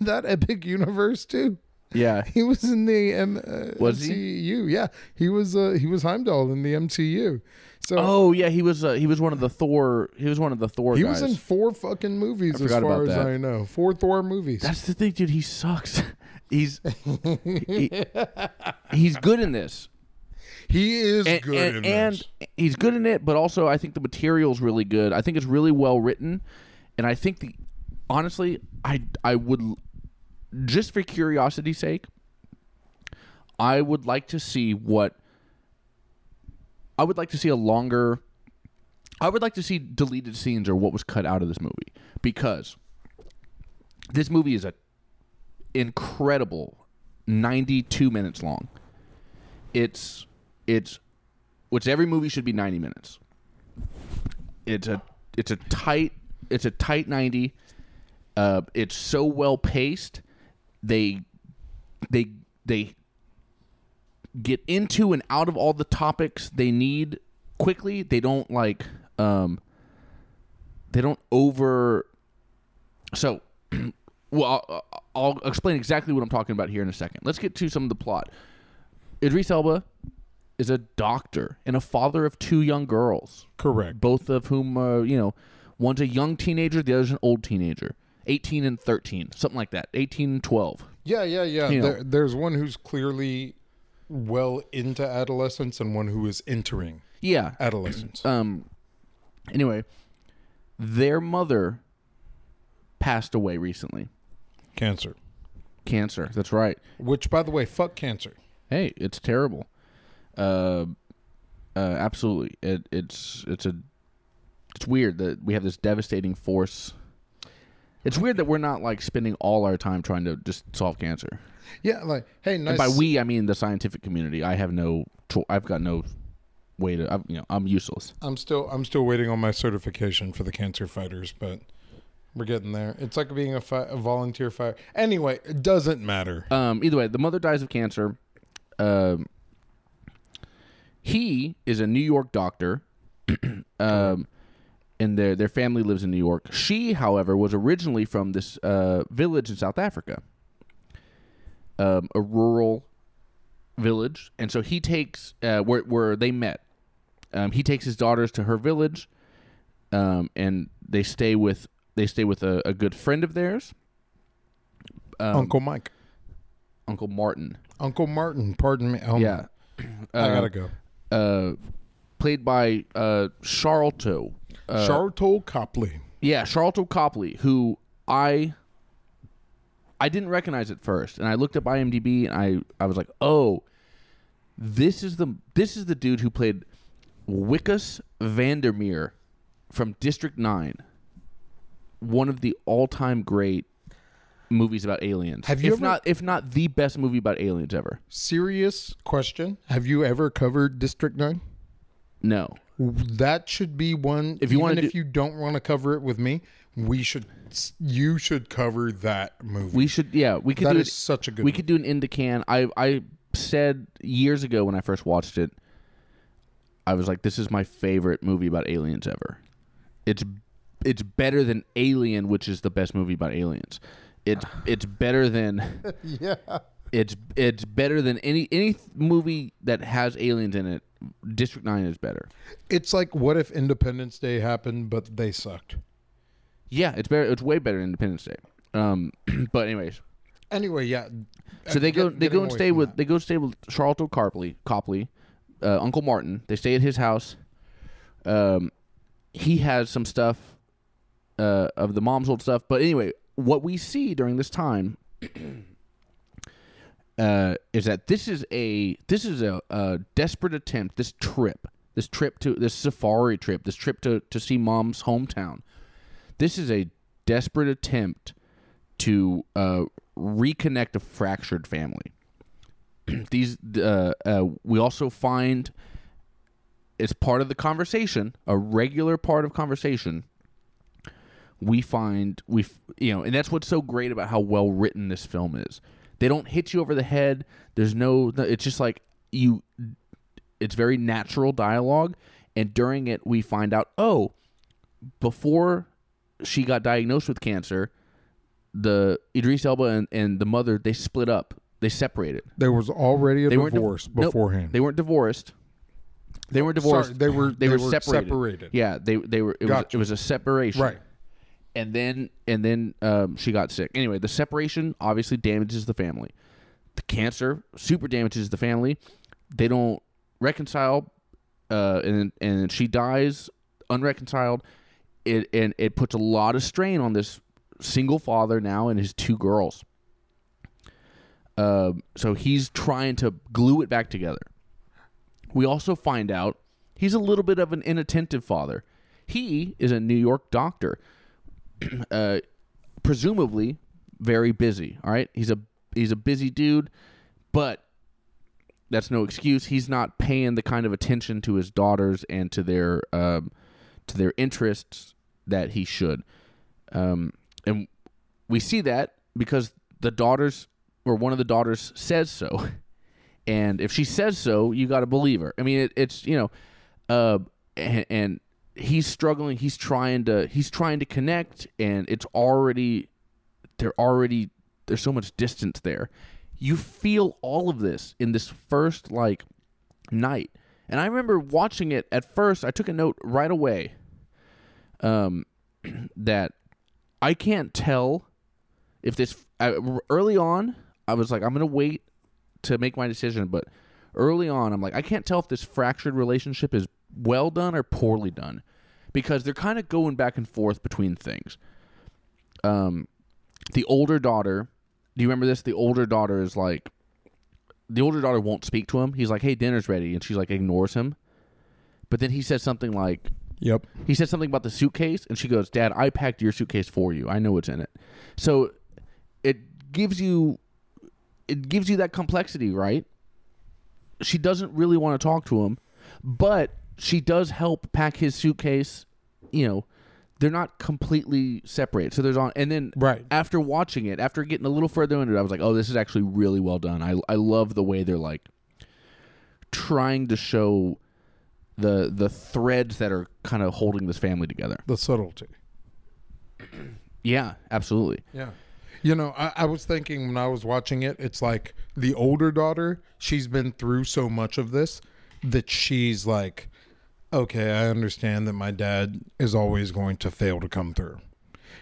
that epic universe too. Yeah, he was in the M- uh, was M C U. He? Yeah, he was. Uh, he was Heimdall in the M C U. So, oh yeah, he was. Uh, he was one of the Thor. He was one of the Thor. He guys. was in four fucking movies, as far as that. I know. Four Thor movies. That's the thing, dude. He sucks. He's he, he's good in this. He is and, good and, in and this, and he's good in it. But also, I think the material's really good. I think it's really well written, and I think the honestly, I I would. Just for curiosity's sake, I would like to see what I would like to see a longer I would like to see deleted scenes or what was cut out of this movie, because this movie is a incredible ninety-two minutes long. It's it's which every movie should be ninety minutes. It's a it's a tight it's a tight ninety. Uh, it's so well paced. They, they, they get into and out of all the topics they need quickly. They don't like, um, they don't over. So, well, I'll, I'll explain exactly what I'm talking about here in a second. Let's get to some of the plot. Idris Elba is a doctor and a father of two young girls. Correct. Both of whom, uh, you know, one's a young teenager, the other's an old teenager. eighteen and thirteen, something like that. eighteen and twelve. Yeah, yeah, yeah. You know. there, there's one who's clearly well into adolescence and one who is entering yeah. adolescence. Um. Anyway, their mother passed away recently. Cancer. Cancer, that's right. Which, by the way, fuck cancer. Hey, it's terrible. Uh, uh, absolutely. It, it's it's a it's weird that we have this devastating force. It's weird that we're not like spending all our time trying to just solve cancer. Yeah, like hey, nice. And by we, I mean the scientific community. I have no, tro- I've got no way to, I'm, you know, I'm useless. I'm still, I'm still waiting on my certification for the cancer fighters, but we're getting there. It's like being a, fi- a volunteer fighter. Anyway, it doesn't matter. Um, either way, the mother dies of cancer. Um, he is a New York doctor. um. And their their family lives in New York. She, however, was originally from this uh, village in South Africa, um, a rural village. And so he takes uh, where where they met. Um, he takes his daughters to her village, um, and they stay with they stay with a, a good friend of theirs. um, Uncle Mike. Uncle Martin. Uncle Martin, pardon me. Um, yeah. Uh, I gotta go. Uh, played by uh, Charlton. Uh, Charlton Copley. Yeah, Charlton Copley, who I I didn't recognize at first, and I looked up IMDb, and I, I was like, oh, this is the this is the dude who played Wickus Vandermeer from District Nine, one of the all time great movies about aliens. Have you if ever, not if not the best movie about aliens ever? Serious question: have you ever covered District Nine? No. That should be one. If you even want to if do, you don't want to cover it with me, we should. You should cover that movie. We should. Yeah, we could. That do is it, such a good. We movie. Could do an Indican. I I said years ago when I first watched it, I was like, "This is my favorite movie about aliens ever." It's it's better than Alien, which is the best movie about aliens. It's it's better than yeah. It's it's better than any any movie that has aliens in it. District nine is better. It's like, what if Independence Day happened, but they sucked? Yeah, it's better. It's way better than Independence Day. Um, but anyways, anyway, yeah. So they get, go, they go and stay with, that. they go stay with Charlton Copley, Copley, uh, Uncle Martin. They stay at his house. Um, he has some stuff, uh, of the mom's old stuff. But anyway, what we see during this time, Uh, is that this is a this is a, a desperate attempt, this trip, this trip to this safari trip, this trip to, to see mom's hometown. This is a desperate attempt to uh, reconnect a fractured family. These uh, uh, we also find as part of the conversation, a regular part of conversation. We find we you know, and that's what's so great about how well written this film is. They don't hit you over the head. There's no, it's just like you, it's very natural dialogue. And during it, we find out, oh, before she got diagnosed with cancer, the Idris Elba and, and the mother, they split up. They separated. There was already a they divorce di- beforehand. Nope, they weren't divorced. They weren't divorced. Sorry, they were, they, they were, were separated. separated. Yeah. They, they were, it, gotcha. was, it was a separation. Right. And then and then um, she got sick. Anyway, the separation obviously damages the family. The cancer super damages the family. They don't reconcile, uh, and and she dies unreconciled. It and it puts a lot of strain on this single father now and his two girls. Uh, so he's trying to glue it back together. We also find out he's a little bit of an inattentive father. He is a New York doctor. Uh, presumably very busy. All right, he's a he's a busy dude, but that's no excuse. He's not paying the kind of attention to his daughters and to their um, to their interests that he should. Um, and we see that because the daughters or one of the daughters says so, and if she says so, you got to believe her. I mean, it, it's you know, uh, and. and he's struggling. He's trying to. He's trying to connect, and it's already. They're already. There's so much distance there. You feel all of this in this first like night, and I remember watching it at first. I took a note right away. Um, that I can't tell if this I, early on. I was like, I'm gonna wait to make my decision, but early on, I'm like, I can't tell if this fractured relationship is well done or poorly done, because they're kind of going back and forth between things. Um, the older daughter, do you remember this? The older daughter is like, the older daughter won't speak to him. He's like, "Hey, dinner's ready," and she's like, ignores him. But then he says something like, "Yep." He says something about the suitcase, and she goes, "Dad, I packed your suitcase for you. I know what's in it." So it gives you, it gives you that complexity, right? She doesn't really want to talk to him, but she does help pack his suitcase. You know, they're not completely separate. So there's on, and then right. after watching it, after getting a little further into it, I was like, "Oh, this is actually really well done." I I love the way they're like trying to show the the threads that are kind of holding this family together. The subtlety. Yeah, absolutely. Yeah, you know, I, I was thinking when I was watching it, it's like the older daughter, she's been through so much of this that she's like, okay, I understand that my dad is always going to fail to come through.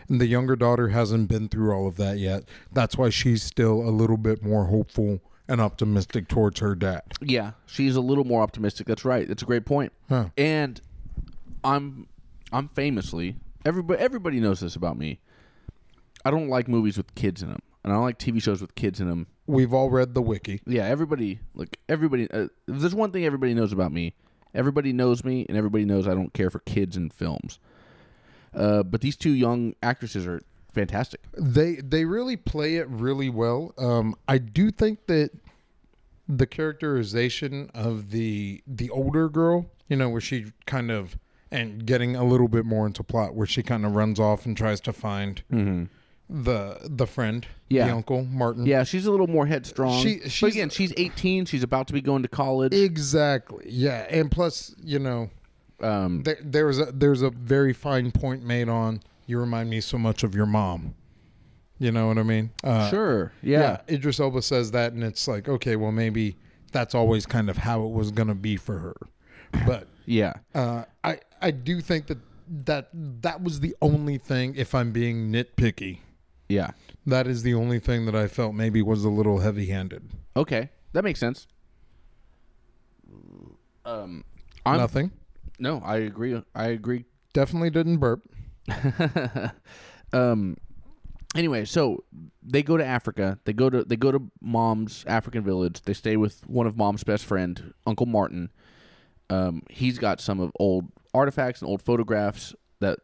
and the younger daughter hasn't been through all of that yet. That's why she's still a little bit more hopeful and optimistic towards her dad. Yeah, she's a little more optimistic. That's right. That's a great point. Huh. And I'm I'm famously, everybody everybody knows this about me. I don't like movies with kids in them, and I don't like T V shows with kids in them. We've all read the wiki. Yeah, everybody, like everybody, uh, there's one thing everybody knows about me. Everybody knows me, and everybody knows I don't care for kids in films. Uh, but these two young actresses are fantastic. They they really play it really well. Um, I do think that the characterization of the the older girl, you know, where she kind of, and getting a little bit more into plot, where she kind of runs off and tries to find... Mm-hmm. The the friend, yeah. The uncle, Martin. Yeah, she's a little more headstrong. She, she's, but again, she's eighteen. She's about to be going to college. Exactly, yeah. And plus, you know, um, there, there was a, there's a very fine point made on, you remind me so much of your mom. You know what I mean? Uh, sure, yeah. yeah. Idris Elba says that, and it's like, okay, well, maybe that's always kind of how it was going to be for her. But yeah, uh, I, I do think that, that that was the only thing, if I'm being nitpicky. Yeah. That is the only thing that I felt maybe was a little heavy-handed. Okay. That makes sense. Um, I'm, Nothing? No, I agree. I agree. Definitely didn't burp. um, anyway, so they go to Africa. They go to they go to Mom's African village. They stay with one of Mom's best friend, Uncle Martin. Um, he's got some of old artifacts and old photographs that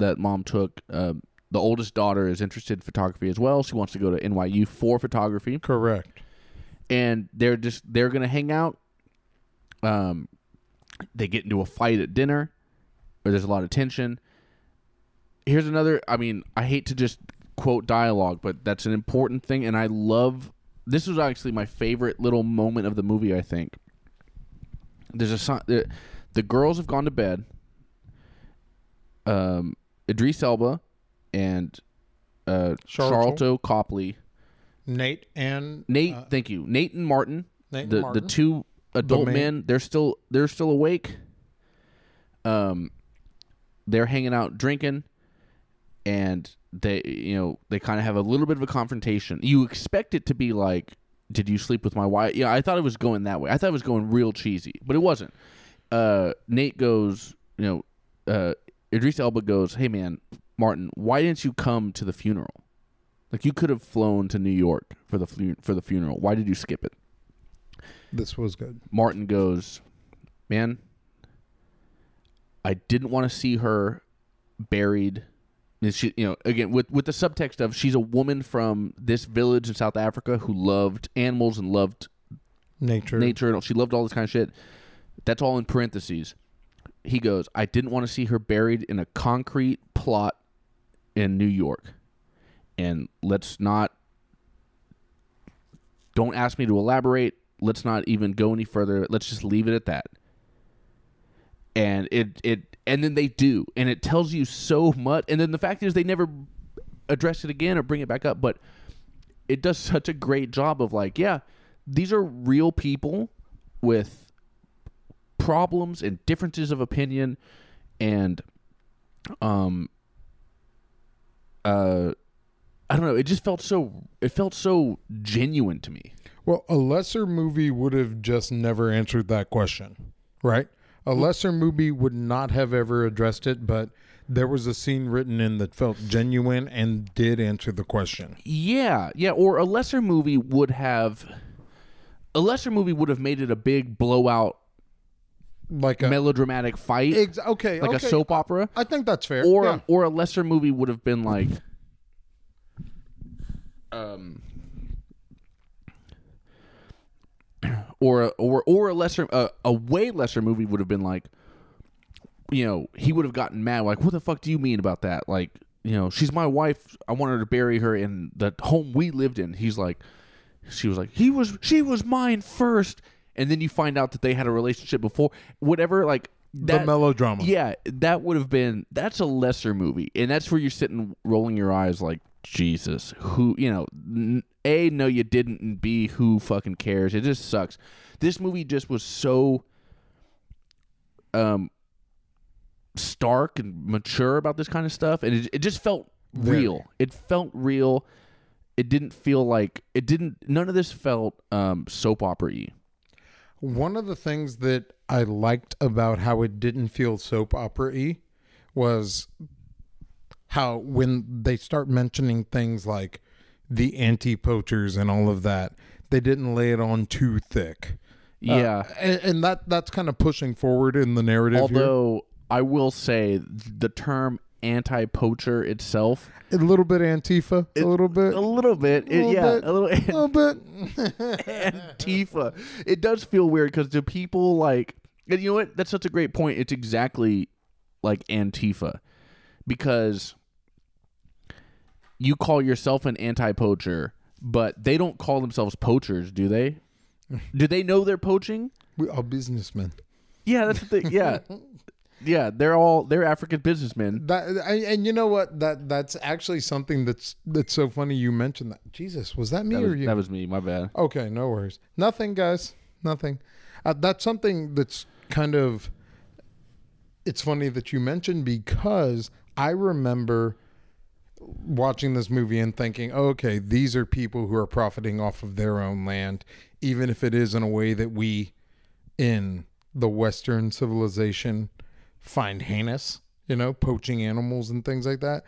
that Mom took. Uh, The oldest daughter is interested in photography as well. She wants to go to N Y U for photography. Correct. And they're just they're gonna hang out. Um, they get into a fight at dinner, or there's a lot of tension. Here's another. I mean, I hate to just quote dialogue, but that's an important thing. And I love this was actually my favorite little moment of the movie. I think there's a the, the girls have gone to bed. Um, Idris Elba. And uh, Charlton Copley, Nate and Nate. Uh, thank you, Nate and Martin. Nate the and Martin. The two adult the men. They're still they're still awake. Um, they're hanging out drinking, and they you know they kind of have a little bit of a confrontation. You expect it to be like, "Did you sleep with my wife?" Yeah, I thought it was going that way. I thought it was going real cheesy, but it wasn't. Uh, Nate goes, you know, uh, Idris Elba goes, "Hey man, Martin, why didn't you come to the funeral? Like, you could have flown to New York for the flu- for the funeral. Why did you skip it?" This was good. Martin goes, "Man, I didn't want to see her buried." And she, you know, again with, with the subtext of she's a woman from this village in South Africa who loved animals and loved nature. Nature, and she loved all this kind of shit. That's all in parentheses. He goes, "I didn't want to see her buried in a concrete plot in New York, and let's not don't ask me to elaborate. Let's not even go any further. Let's just leave it at that." And it it and then they do, and it tells you so much. And then the fact is they never address it again or bring it back up, but it does such a great job of like, yeah, these are real people with problems and differences of opinion, and um Uh, I don't know. It just felt so. It felt so genuine to me. Well, a lesser movie would have just never answered that question, right? A lesser movie would not have ever addressed it, but there was a scene written in that felt genuine and did answer the question. Yeah, yeah. Or a lesser movie would have. A lesser movie would have made it a big blowout, like a melodramatic fight, ex- okay, like okay. a soap opera. I think that's fair. Or yeah. or a lesser movie would have been like, um, or or or a lesser uh, a way lesser movie would have been like, you know, he would have gotten mad like, "What the fuck do you mean about that? Like, you know, she's my wife. I want her to bury her in the home we lived in." He's like, she was like, he was she was mine first. And then you find out that they had a relationship before, whatever, like that, the melodrama. Yeah, that would have been that's a lesser movie, and that's where you're sitting, rolling your eyes, like Jesus, who you know, a no, you didn't, and b who fucking cares? It just sucks. This movie just was so, um, stark and mature about this kind of stuff, and it, it just felt real. Really? It felt real. It didn't feel like it didn't. None of this felt um, soap opera-y. One of the things that I liked about how it didn't feel soap opera-y was how when they start mentioning things like the anti-poachers and all of that, they didn't lay it on too thick. Yeah, uh, and, and that that's kind of pushing forward in the narrative. Although here. I will say the term anti-poacher itself, a little bit Antifa, it, a little bit, a little bit, it, yeah, bit, a little, an, little bit Antifa. It does feel weird because do people like? And you know what? That's such a great point. It's exactly like Antifa, because you call yourself an anti-poacher, but they don't call themselves poachers, do they? Do they know they're poaching? We are businessmen. Yeah, that's the thing. Yeah, yeah, they're all they're African businessmen. That, and, and you know what? That that's actually something that's that's so funny. You mentioned that. Jesus, was that me that or was, you? That was me. My bad. Okay, no worries. Nothing, guys. Nothing. Uh, that's something that's kind of. It's funny that you mentioned because I remember watching this movie and thinking, oh, okay, these are people who are profiting off of their own land, even if it is in a way that we in the Western civilization find heinous, you know, poaching animals and things like that.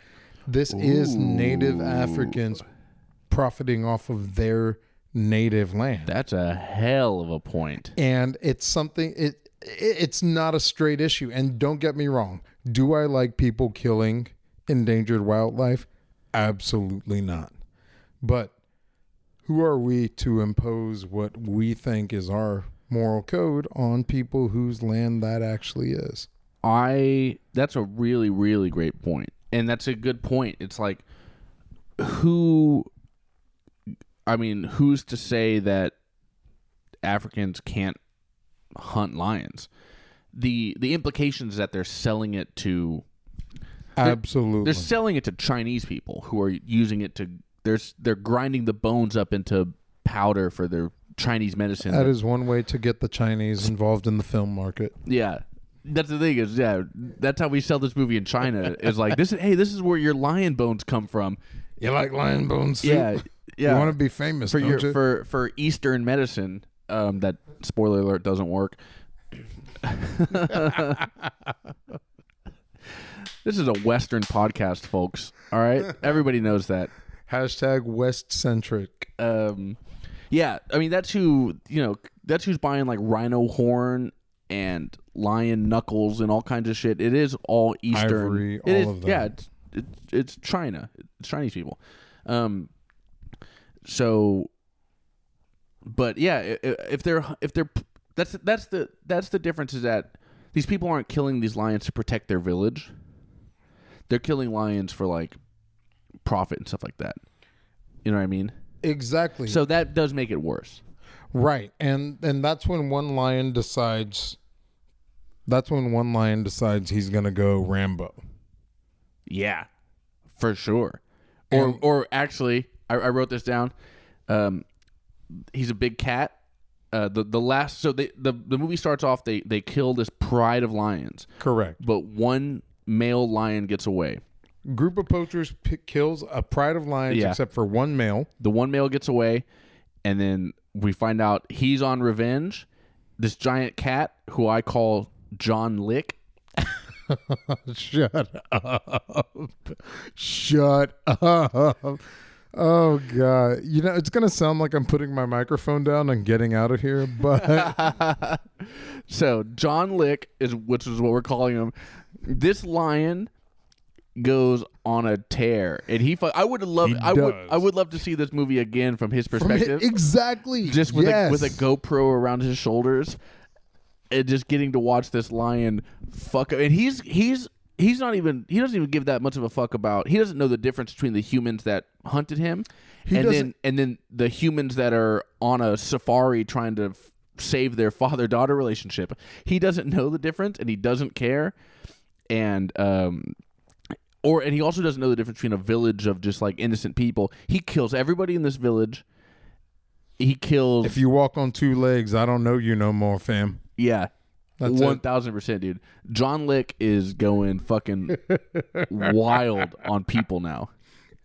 This Ooh. Is native Africans profiting off of their native land. That's a hell of a point. And it's something, it, it it's not a straight issue. And don't get me wrong. Do I like people killing endangered wildlife? Absolutely not. But who are we to impose what we think is our moral code on people whose land that actually is? I that's a really, really great point. And that's a good point. It's like who I mean, who's to say that Africans can't hunt lions? The the implications that they're selling it to They're, Absolutely. They're selling it to Chinese people who are using it to they're they're grinding the bones up into powder for their Chinese medicine. That is one way to get the Chinese involved in the film market. Yeah. That's the thing is, yeah, that's how we sell this movie in China. Is like this is hey, this is where your lion bones come from. You like lion bones? Yeah. Yeah. You want to be famous for don't your you? for for Eastern medicine, um, that spoiler alert doesn't work. This is a Western podcast, folks. All right? Everybody knows that. Hashtag West-centric. Um, yeah, I mean, that's who, you know, that's who's buying, like, rhino horn and lion knuckles and all kinds of shit. It is all Eastern. Ivory, it all is, of that. Yeah, it's, it's, it's China. It's Chinese people. Um, so, but, yeah, if they're, if they're, that's, that's the, that's the difference is that these people aren't killing these lions to protect their village. They're killing lions for, like, profit and stuff like that. You know what I mean? Exactly. So that does make it worse. Right. And and that's when one lion decides that's when one lion decides he's going to go Rambo. Yeah. For sure. Or and, or actually, I, I wrote this down. Um, he's a big cat. Uh, the the last so they, the the movie starts off they they kill this pride of lions. Correct. But one male lion gets away. Group of poachers p- kills a pride of lions, yeah. Except for one male. The one male gets away, and then we find out he's on revenge. This giant cat, who I call John Lick. Shut up! Shut up! Oh, God. You know, it's going to sound like I'm putting my microphone down and getting out of here, but... So, John Lick, is which is what we're calling him, this lion goes on a tear. And he... I would love... I would, I would love to see this movie again from his perspective. From it, exactly. Just with, yes. a, with a GoPro around his shoulders and just getting to watch this lion fuck up. And he's he's... He's not even, he doesn't even give that much of a fuck about, he doesn't know the difference between the humans that hunted him he and then and then the humans that are on a safari trying to f- save their father-daughter relationship. He doesn't know the difference and he doesn't care. And, um, or, and he also doesn't know the difference between a village of just like innocent people. He kills everybody in this village. He kills. If you walk on two legs, I don't know you no more, fam. Yeah. That's one thousand percent, dude. John Lick is going fucking wild on people now.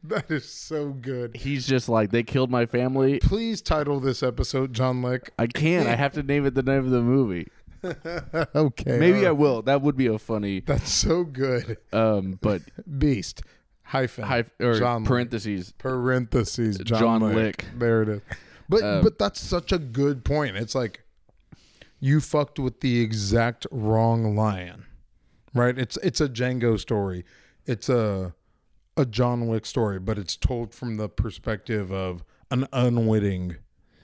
That is so good. He's just like, they killed my family. Please title this episode John Lick. I can't. I have to name it the name of the movie. Okay. Maybe right. I will. That would be a funny. That's so good. Um, but Beast. Hyphen. Hyphen or John parentheses. Parentheses. John, John Lick. Lick. There it is. But um, but that's such a good point. It's like, you fucked with the exact wrong lion, right? It's it's a Django story. It's a a John Wick story, but it's told from the perspective of an unwitting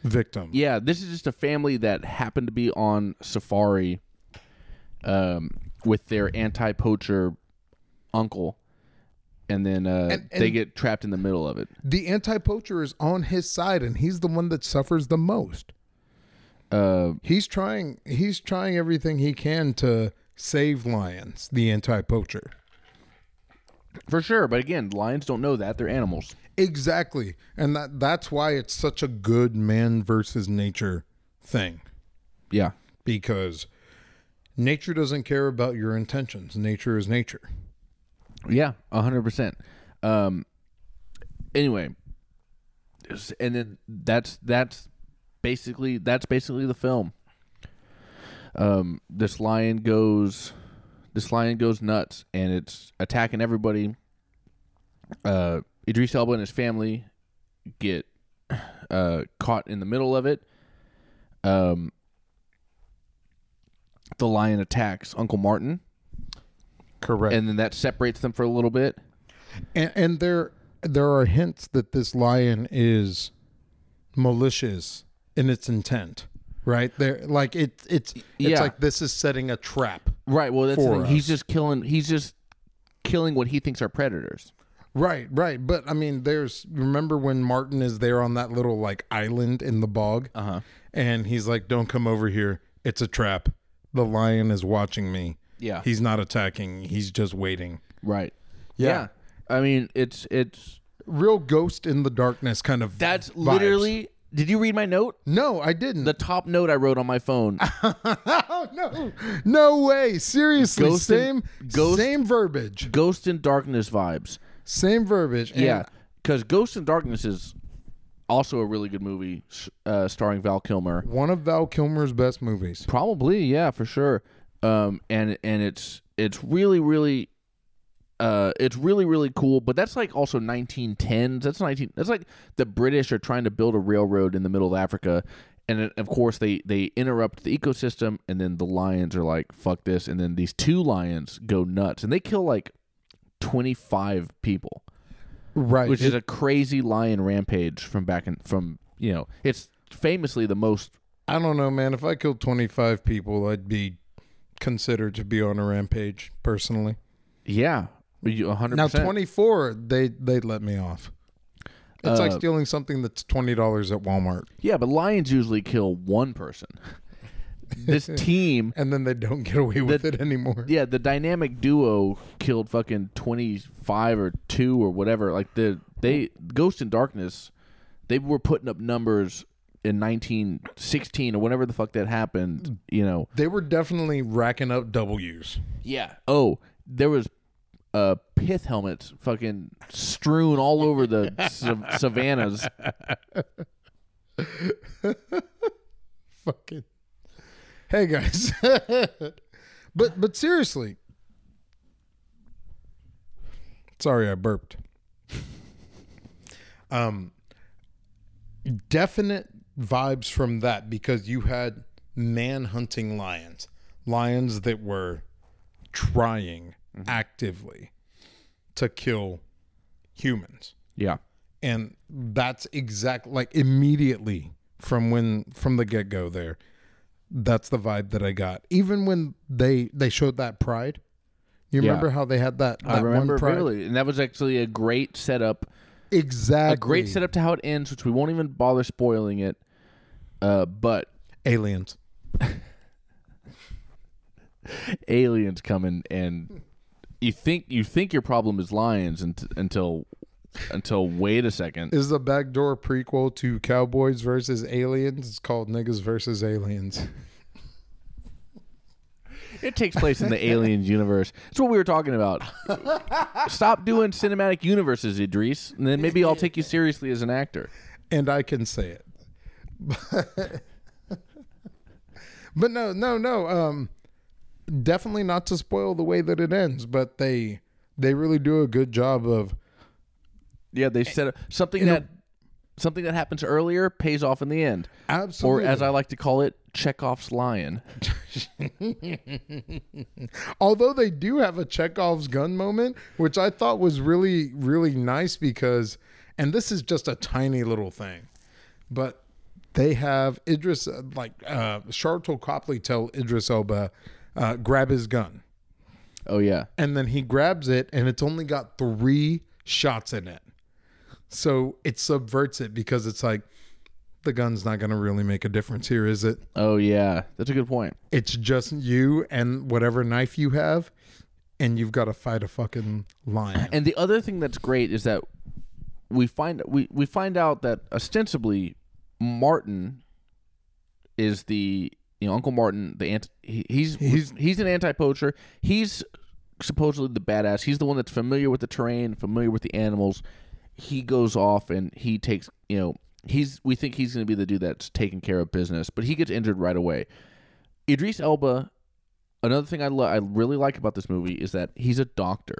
victim. Yeah, this is just a family that happened to be on safari um, with their anti-poacher uncle, and then uh, and, and they get trapped in the middle of it. The anti-poacher is on his side, and he's the one that suffers the most. Uh, he's trying he's trying everything he can to save lions, the anti-poacher. For sure, but again, lions don't know that. They're animals. Exactly. And that that's why it's such a good man versus nature thing. Yeah. Because nature doesn't care about your intentions. Nature is nature. Yeah, one hundred percent. Um, anyway, and then that's that's Basically, that's basically the film. Um, this lion goes, this lion goes nuts, and it's attacking everybody. Uh, Idris Elba and his family get uh, caught in the middle of it. Um, the lion attacks Uncle Martin. Correct, and then that separates them for a little bit. And, and there, there are hints that this lion is malicious in its intent, right? There, like it, it's, it's yeah. like this is setting a trap, right? Well, that's the thing. He's just killing. He's just killing what he thinks are predators, right? Right. But I mean, there's remember when Martin is there on that little like island in the bog, uh-huh. and he's like, "Don't come over here. It's a trap. The lion is watching me. Yeah, he's not attacking. He's just waiting." Right. Yeah. yeah. I mean, it's it's real Ghost in the Darkness kind of. That's vibes. Literally. Did you read my note? No, I didn't. The top note I wrote on my phone. Oh, no. No way. Seriously. Ghost same in, ghost, same verbiage. Ghost in Darkness vibes. Same verbiage. Yeah. Because Ghost in Darkness is also a really good movie uh, starring Val Kilmer. One of Val Kilmer's best movies. Probably. Yeah, for sure. Um, and and it's it's really, really... Uh, it's really, really cool, but that's like also nineteen tens. That's nineteen. That's like the British are trying to build a railroad in the middle of Africa, and it, of course they they interrupt the ecosystem, and then the lions are like, "Fuck this!" And then these two lions go nuts, and they kill like twenty-five people, right? Which it, is a crazy lion rampage from back in from you know. It's famously the most. I don't know, man. If I killed twenty-five people, I'd be considered to be on a rampage personally. Yeah. one hundred percent. Now twenty-four, they they let me off. It's uh, like stealing something that's twenty dollars at Walmart. Yeah, but lions usually kill one person. This team, and then they don't get away the, with it anymore. Yeah, the dynamic duo killed fucking twenty-five or two or whatever. Like the they Ghost in Darkness, they were putting up numbers in nineteen sixteen or whenever the fuck that happened. You know, they were definitely racking up W's. Yeah. Oh, there was. Uh, pith helmets fucking strewn all over the sav- savannas. Fucking. Hey, guys. but but seriously. Sorry, I burped. Um, definite vibes from that because you had man-hunting lions. Lions that were trying... Mm-hmm. actively to kill humans. Yeah. And that's exact like immediately from when from the get-go there. That's the vibe that I got. Even when they they showed that pride. You yeah. remember how they had that, that I remember one pride? Really. And that was actually a great setup. Exactly. A great setup to how it ends, which we won't even bother spoiling it. Uh but aliens. Aliens come in and You think you think your problem is lions until until wait a second. Is the backdoor prequel to Cowboys versus Aliens? It's called Niggas versus Aliens. It takes place in the Aliens universe. That's what we were talking about. Stop doing cinematic universes, Idris, and then maybe I'll take you seriously as an actor. And I can say it. But, but no, no, no. Um, definitely not to spoil the way that it ends, but they they really do a good job of. Yeah, they set up something that a, something that happens earlier pays off in the end. Absolutely, or as I like to call it, Chekhov's lion. Although they do have a Chekhov's gun moment, which I thought was really, really nice because, and this is just a tiny little thing, but they have Idris, like uh, Charlton Copley, tell Idris Elba, uh, grab his gun. Oh yeah, and then he grabs it, and it's only got three shots in it. So it subverts it because it's like, the gun's not going to really make a difference here, is it? Oh, yeah. That's a good point. It's just you and whatever knife you have, and you've got to fight a fucking lion. And the other thing that's great is that we find we, we find out that ostensibly Martin is the, you know, Uncle Martin, the anti, he, he's, he's he's an anti-poacher. He's supposedly the badass. He's the one that's familiar with the terrain, familiar with the animals. He goes off and he takes, you know, he's. We think he's going to be the dude that's taking care of business, but he gets injured right away. Idris Elba, another thing I lo- I really like about this movie is that he's a doctor.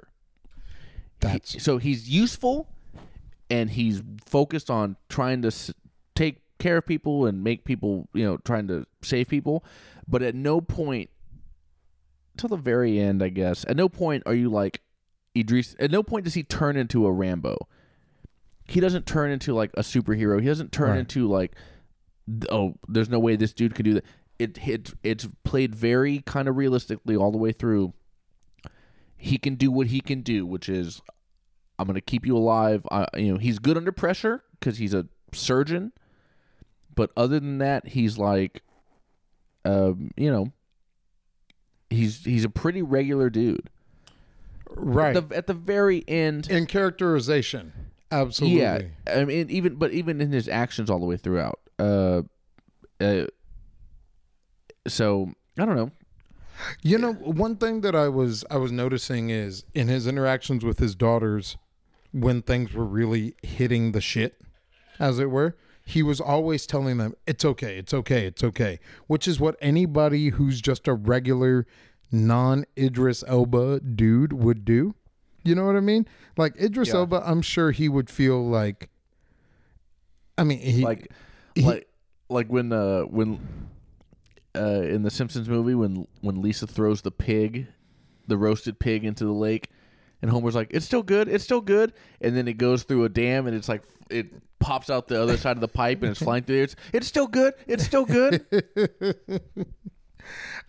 That's he, so he's useful, and he's focused on trying to s- take care of people and make people, you know, trying to save people. But at no point, till the very end, I guess, at no point are you like Idris. At no point does he turn into a Rambo. He doesn't turn into like a superhero. He doesn't turn right. into like, oh, there's no way this dude could do that. It, it it's played very kind of realistically all the way through. He can do what he can do, which is, I'm going to keep you alive. I, you know, he's good under pressure because he's a surgeon. But other than that, he's like, um, you know, he's he's a pretty regular dude. Right. At the, at the very end. In characterization. Absolutely. Yeah, I mean, even but even in his actions all the way throughout. Uh, uh, so I don't know. You know, one thing that I was I was noticing is in his interactions with his daughters, when things were really hitting the shit, as it were, he was always telling them, "It's okay, it's okay, it's okay," which is what anybody who's just a regular, non-Idris Elba dude would do. You know what I mean? Like Idris yeah. Elba, I'm sure he would feel like. I mean, he, like, he, like, like when uh, when uh, in the Simpsons movie, when when Lisa throws the pig, the roasted pig into the lake, and Homer's like, "It's still good, it's still good," and then it goes through a dam, and it's like it pops out the other side of the pipe, and it's flying through there. It's it's still good, it's still good.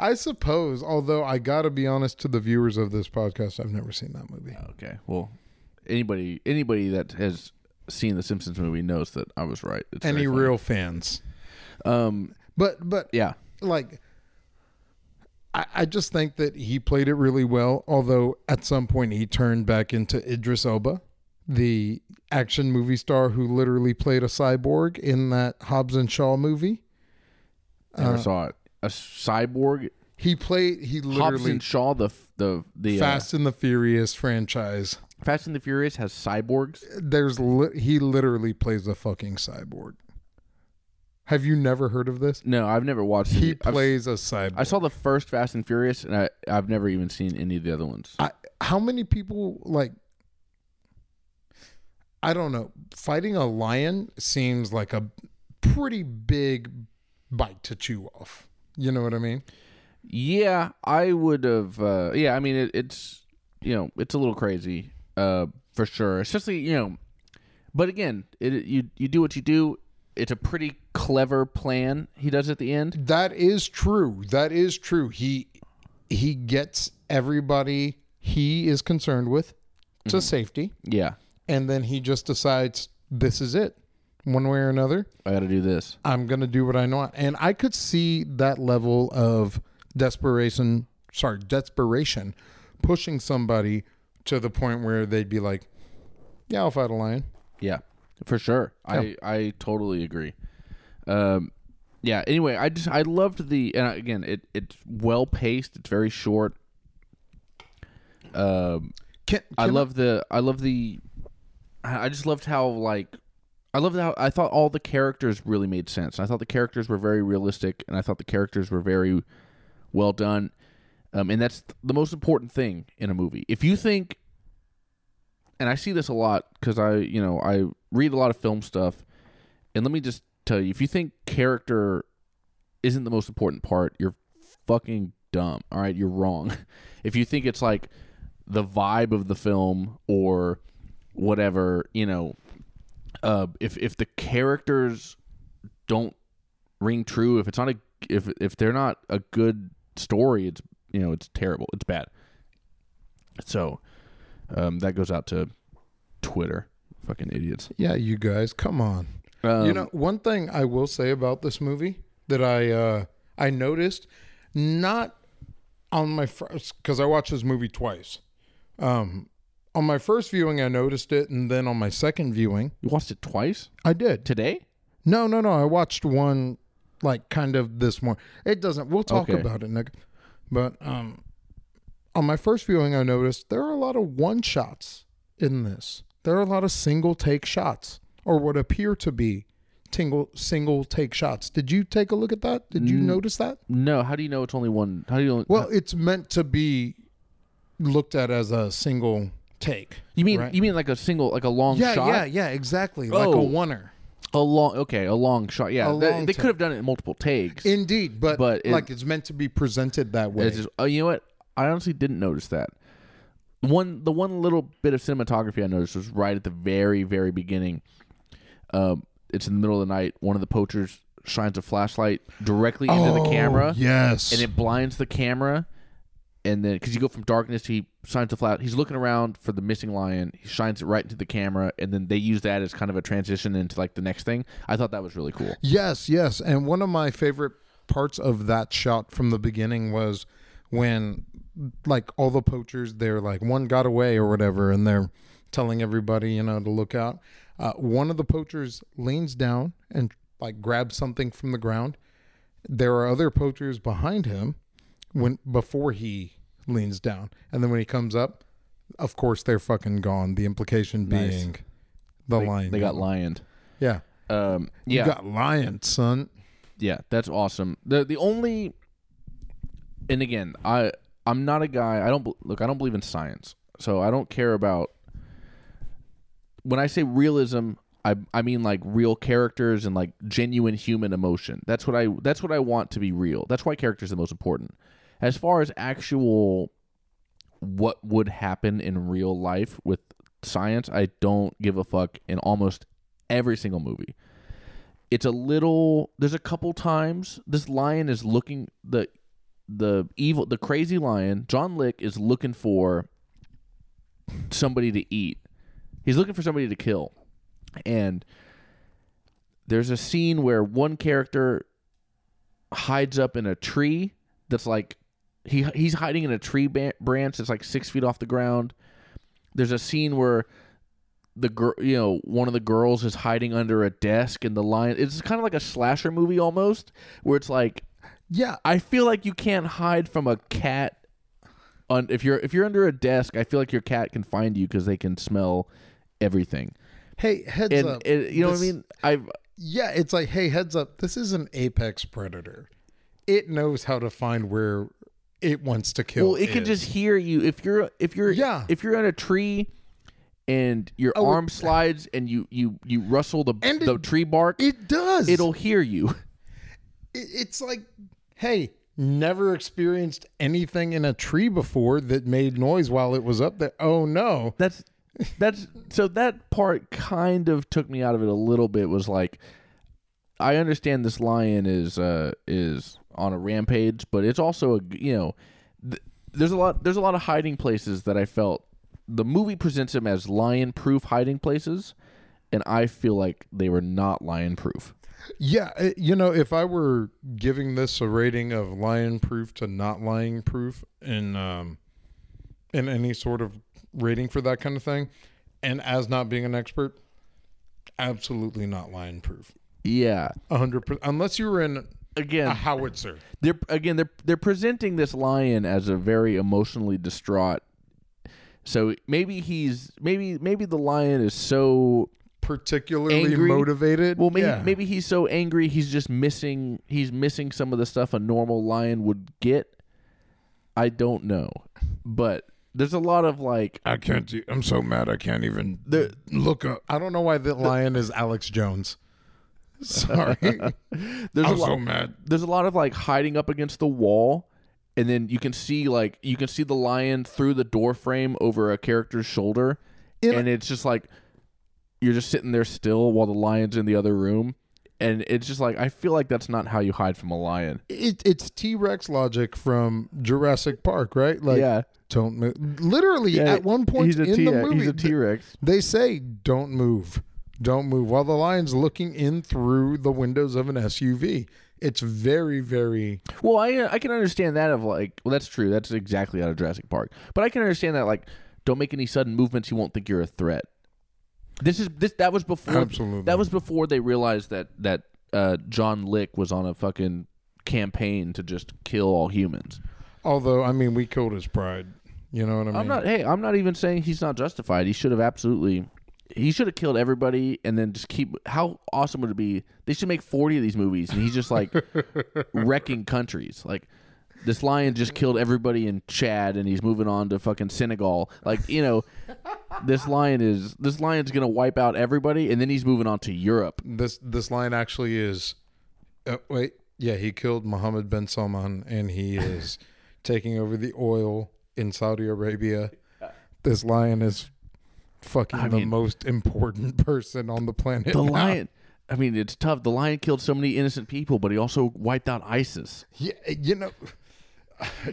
I suppose, although I gotta be honest to the viewers of this podcast, I've never seen that movie. Okay, well, anybody anybody that has seen the Simpsons movie knows that I was right. It's any real fans, um, but but yeah, like I, I just think that he played it really well. Although at some point he turned back into Idris Elba, the action movie star who literally played a cyborg in that Hobbs and Shaw movie. Never uh, saw it. A cyborg. He played. He literally. Hobbs and Shaw, the the the Fast uh, and the Furious franchise. Fast and the Furious has cyborgs. There's li- he literally plays a fucking cyborg. Have you never heard of this? No, I've never watched. He it. plays I've, a cyborg. I saw the first Fast and Furious, and I I've never even seen any of the other ones. I, how many people like? I don't know. Fighting a lion seems like a pretty big bite to chew off. You know what I mean? Yeah, I would have. Uh, yeah, I mean it, it's you know it's a little crazy uh, for sure. Especially you know, but again, it, you you do what you do. It's a pretty clever plan he does at the end. That is true. That is true. He he gets everybody he is concerned with to mm-hmm. safety. Yeah, and then he just decides this is it. One way or another, I got to do this. I'm going to do what I know. And I could see that level of desperation, sorry, desperation pushing somebody to the point where they'd be like, yeah, I'll fight a lion. Yeah, for sure. Yeah. I, I totally agree. Um, yeah, anyway, I just I loved the, and again, it it's well paced, it's very short. Um, can, can I love I... the I love the I just loved how like I loved how I thought all the characters really made sense. I thought the characters were very realistic, and I thought the characters were very well done. Um, and that's the most important thing in a movie. If you think, and I see this a lot because I, you know, I read a lot of film stuff, and let me just tell you, if you think character isn't the most important part, you're fucking dumb. All right, you're wrong. If you think it's like the vibe of the film or whatever, you know, uh, if if the characters don't ring true, if it's not a, if if they're not a good story, it's, you know, it's terrible. It's bad. So um, that goes out to Twitter. Fucking idiots. Yeah, you guys, come on. Um, you know, one thing I will say about this movie that I uh, I noticed, not on my first, because I watched this movie twice. Um, on my first viewing, I noticed it, and then on my second viewing. You watched it twice? I did. Today? No, no, no. I watched one, like, kind of this morning. It doesn't. We'll talk okay. about it, Nick. But um, on my first viewing, I noticed there are a lot of one-shots in this. There are a lot of single-take shots, or what appear to be single, single-take shots. Did you take a look at that? Did you mm, notice that? No. How do you know it's only one? How do you? Only, well, how? It's meant to be looked at as a single take. You mean right? you mean like a single, like a long yeah, shot? Yeah, yeah, exactly. Oh. Like a oneer. A long, okay, a long shot. Yeah, long they, they could have done it in multiple takes. Indeed, but, but it, like it's meant to be presented that way. Just, oh, you know what? I honestly didn't notice that. One, the one little bit of cinematography I noticed was right at the very, very beginning. Um, it's in the middle of the night. One of the poachers shines a flashlight directly into oh, the camera. Yes, and it blinds the camera. And then, because you go from darkness, he shines the flat. He's looking around for the missing lion. He shines it right into the camera, and then they use that as kind of a transition into like the next thing. I thought that was really cool. Yes, yes. And one of my favorite parts of that shot from the beginning was when, like, all the poachers, they're like, one got away or whatever, and they're telling everybody, you know, to look out. Uh, one of the poachers leans down and like grabs something from the ground. There are other poachers behind him. When before he leans down, and then when he comes up, of course they're fucking gone. The implication nice. being, the they, lion. They got lioned. Yeah, um, yeah. You got lioned, son. Yeah, that's awesome. the The only, and again, I I'm not a guy. I don't look. I don't believe in science, so I don't care about. When I say realism, I I mean like real characters and like genuine human emotion. That's what I. That's what I want to be real. That's why characters are the most important. As far as actual what would happen in real life with science, I don't give a fuck in almost every single movie. It's a little... There's a couple times this lion is looking... The the evil, the crazy lion, John Lick, is looking for somebody to eat. He's looking for somebody to kill. And there's a scene where one character hides up in a tree that's like... He he's hiding in a tree ba- branch that's like six feet off the ground. There's a scene where the girl, you know, one of the girls is hiding under a desk, and the lion. It's kind of like a slasher movie almost, where it's like, yeah, I feel like you can't hide from a cat. On if you're if you're under a desk, I feel like your cat can find you because they can smell everything. Hey, heads and, up! It, you know this, what I mean? I've yeah, it's like, hey, heads up! This is an apex predator. It knows how to find where it wants to kill. Well, it, it can just hear you if you're if you're yeah. if you're in a tree and your oh, arm slides and you you you rustle the the it, tree bark. It does. It'll hear you. It's like, hey, never experienced anything in a tree before that made noise while it was up there. Oh no, that's that's so that part kind of took me out of it a little bit. Was like, I understand this lion is uh, is on a rampage, but it's also a you know, th- there's a lot there's a lot of hiding places that I felt the movie presents him as lion-proof hiding places, and I feel like they were not lion-proof. Yeah, it, you know, if I were giving this a rating of lion-proof to not lion-proof in um, in any sort of rating for that kind of thing, and as not being an expert, absolutely not lion-proof. Yeah, a hundred percent. Unless you were in again a howitzer. They're again they're they're presenting this lion as a very emotionally distraught. So maybe he's maybe maybe the lion is so particularly angry. motivated. Well, maybe yeah. maybe he's so angry he's just missing he's missing some of the stuff a normal lion would get. I don't know, but there's a lot of like I can't. Do, I'm so mad I can't even the, look up. I don't know why the lion is Alex Jones. Sorry, there's I'm a lot, so mad. There's a lot of like hiding up against the wall, and then you can see like you can see the lion through the door frame over a character's shoulder, in and a- it's just like you're just sitting there still while the lion's in the other room, and it's just like I feel like that's not how you hide from a lion. It, it's T-Rex logic from Jurassic Park, right? Like, yeah. Don't move. Literally, yeah, at one point in T- the movie, he's a T-Rex. They say, "Don't move." Don't move while the lion's looking in through the windows of an S U V. It's very, very well. I I can understand that of like, well, that's true. That's exactly out of Jurassic Park. But I can understand that like, don't make any sudden movements. You won't think you're a threat. This is this that was before Absolutely. that was before they realized that that uh, John Lick was on a fucking campaign to just kill all humans. Although I mean, we killed his pride. You know what I mean? I'm not. Hey, I'm not even saying he's not justified. He should have absolutely. He should have killed everybody and then just keep... How awesome would it be? They should make forty of these movies, and he's just, like, wrecking countries. Like, this lion just killed everybody in Chad, and he's moving on to fucking Senegal. Like, you know, this lion is... This lion's going to wipe out everybody, and then he's moving on to Europe. This this lion actually is... Uh, wait. Yeah, he killed Mohammed bin Salman, and he is taking over the oil in Saudi Arabia. This lion is... Fucking I the mean, most important person on the planet. The now. lion. I mean, it's tough. The lion killed so many innocent people, but he also wiped out ISIS. Yeah, you know.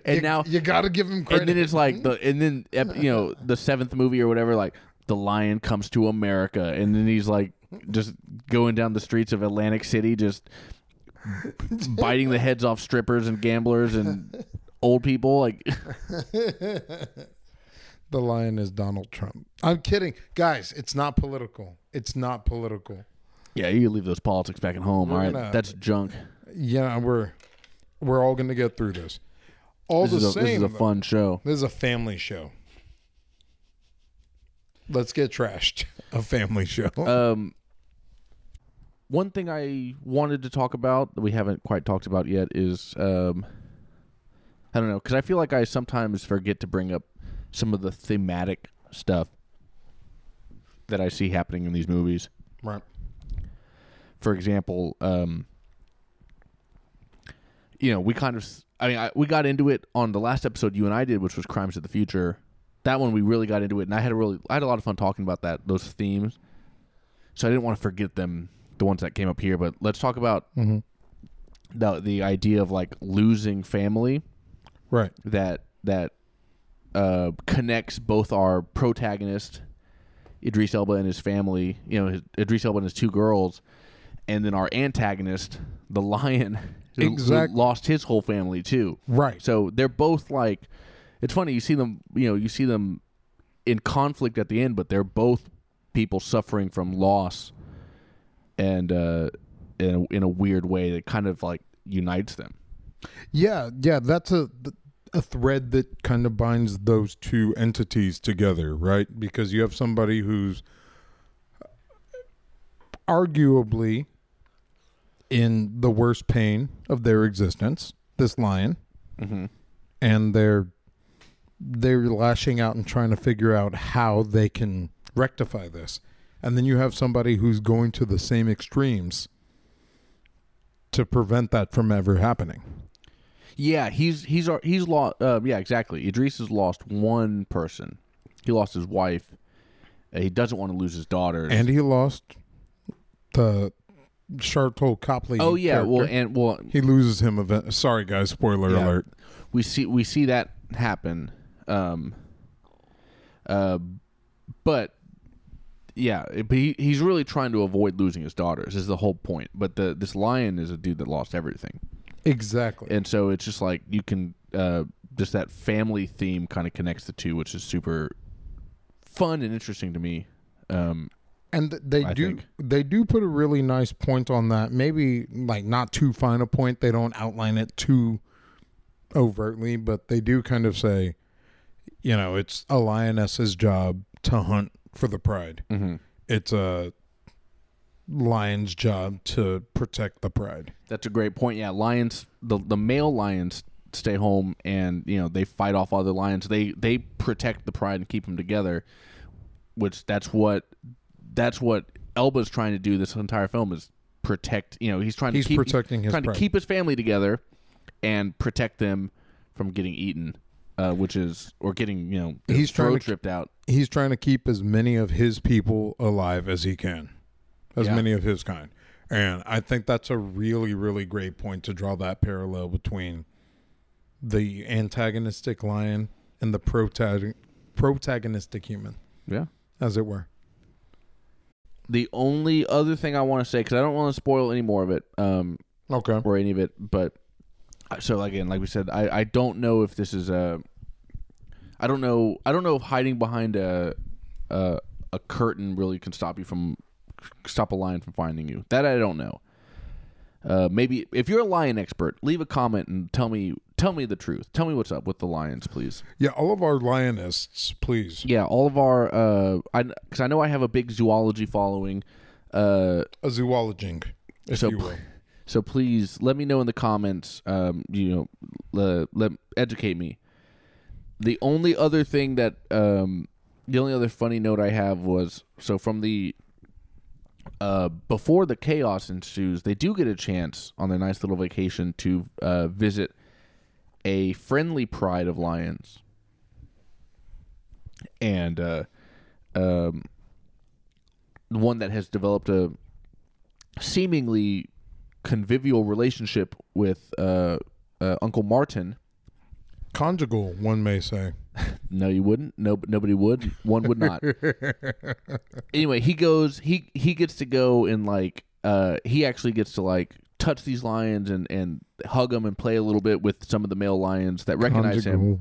And you, now you got to give him credit. And then it's like the and then you know the seventh movie or whatever. Like the lion comes to America, and then he's like just going down the streets of Atlantic City, just biting the heads off strippers and gamblers and old people. Like. The lion is Donald Trump. I'm kidding. Guys, it's not political. It's not political. Yeah, you leave those politics back at home, we're all right? Gonna, That's junk. Yeah, we're we're all going to get through this. All this the a, same. This is a though, fun show. This is a family show. Let's get trashed. A family show. Um, one thing I wanted to talk about that we haven't quite talked about yet is, um, I don't know, because I feel like I sometimes forget to bring up some of the thematic stuff that I see happening in these movies. Right. For example, um, you know, we kind of, I mean, I, we got into it on the last episode you and I did, which was Crimes of the Future. That one, we really got into it. And I had a really, I had a lot of fun talking about that, those themes. So I didn't want to forget them, the ones that came up here, but let's talk about mm-hmm. the, the idea of like losing family. Right. That, that, Uh, connects both our protagonist, Idris Elba and his family, you know, his, Idris Elba and his two girls, and then our antagonist, the lion, who, exactly. who lost his whole family too. Right. So they're both like, it's funny, you see them, you know, you see them in conflict at the end, but they're both people suffering from loss, and uh, in a, in a weird way that kind of like unites them. Yeah, yeah, that's a. Th- a thread that kind of binds those two entities together, right? Because you have somebody who's arguably in the worst pain of their existence, this lion, mm-hmm. and they're they're lashing out and trying to figure out how they can rectify this. And then you have somebody who's going to the same extremes to prevent that from ever happening. Yeah, he's he's he's lost. Uh, yeah, exactly. Idris has lost one person. He lost his wife. He doesn't want to lose his daughters, and he lost the Charlton Copley. Oh yeah, character. well and well he loses him. Event- Sorry, guys. Spoiler yeah, alert. We see we see that happen. Um. Uh, but yeah, but he, he's really trying to avoid losing his daughters. Is the whole point. But the this lion is a dude that lost everything. Exactly. And so it's just like you can uh, just that family theme kind of connects the two, which is super fun and interesting to me. Um, And they I do think. they do put a really nice point on that. Maybe like not too fine a point. They don't outline it too overtly, but they do kind of say, you know, it's a lioness's job to hunt for the pride. Mm-hmm. It's a lion's job to protect the pride. That's a great point. Yeah, lions, the, the male lions stay home and, you know, they fight off other lions. They they protect the pride and keep them together, which that's what... That's what Elba's trying to do this entire film is protect, you know, he's trying to he's keep protecting his trying pride. to keep his family together and protect them from getting eaten, uh, which is or getting, you know, he's trying to, tripped out. He's trying to keep as many of his people alive as he can. As yeah. many of his kind. And I think that's a really, really great point to draw that parallel between the antagonistic lion and the prota- protagonistic human. Yeah. As it were. The only other thing I want to say, because I don't want to spoil any more of it, um, okay, or any of it, but so again, like we said, I, I don't know if this is a, I don't know, I don't know if hiding behind a a, a curtain really can stop you from stop a lion from finding you. That I don't know. Uh, maybe if you're a lion expert, leave a comment and tell me tell me the truth. Tell me what's up with the lions, please. Yeah, all of our lionists, please. Yeah, all of our, because uh, I, I know I have a big zoology following. Uh, a zoologing, if so, you will. So please let me know in the comments, um, you know, uh, let educate me. The only other thing that, um, the only other funny note I have was, so from the, uh, before the chaos ensues, they do get a chance on their nice little vacation to uh, visit a friendly pride of lions, and uh, um, one that has developed a seemingly convivial relationship with uh, uh, Uncle Martin. Conjugal, one may say. No, you wouldn't. No, nobody would. One would not. Anyway, he goes. He he gets to go and like. Uh, he actually gets to like. touch these lions and, and hug them and play a little bit with some of the male lions that recognize Conjugal.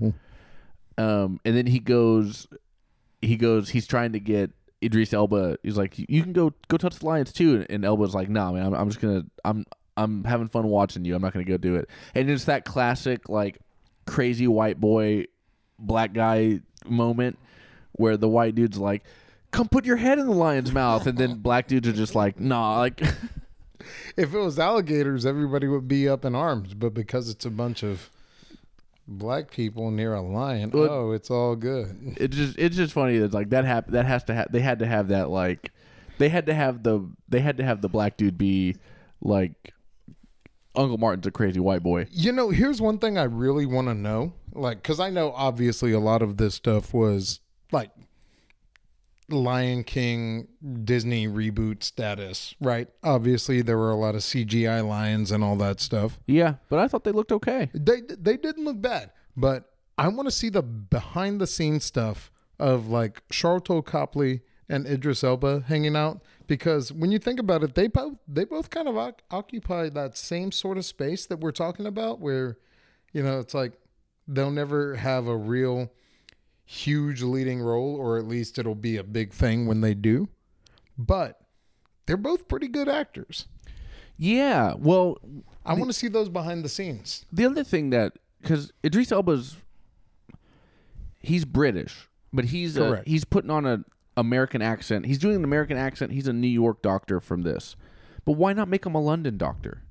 him. Um, and then he goes, he goes, he's trying to get Idris Elba. He's like, you can go, go touch the lions too. And Elba's like, nah, man, I'm, I'm just going to, I'm, I'm having fun watching you. I'm not going to go do it. And it's that classic, like crazy white boy, black guy moment where the white dude's like, come put your head in the lion's mouth. And then black dudes are just like, nah, like, if it was alligators, everybody would be up in arms, but because it's a bunch of black people near a lion, well, oh, it's all good. It's just it's just funny that like that happened. That has to ha- they had to have that like they had to have the they had to have the black dude be like Uncle Martin's a crazy white boy. You know, here's one thing I really want to know, like, because I know obviously a lot of this stuff was like Lion King Disney reboot status, right? Obviously, there were a lot of C G I lions and all that stuff. Yeah, but I thought they looked okay. They they didn't look bad, but I want to see the behind the scenes stuff of like Charlton Copley and Idris Elba hanging out, because when you think about it, they both they both kind of o- occupy that same sort of space that we're talking about, where, you know, it's like they'll never have a real huge leading role, or at least it'll be a big thing when they do, but they're both pretty good actors. Yeah, well, I want to see those behind the scenes. The other thing that, because Idris Elba's, he's British, but he's a, he's putting on an American accent. He's doing an American accent. He's a New York doctor from this, but why not make him a London doctor?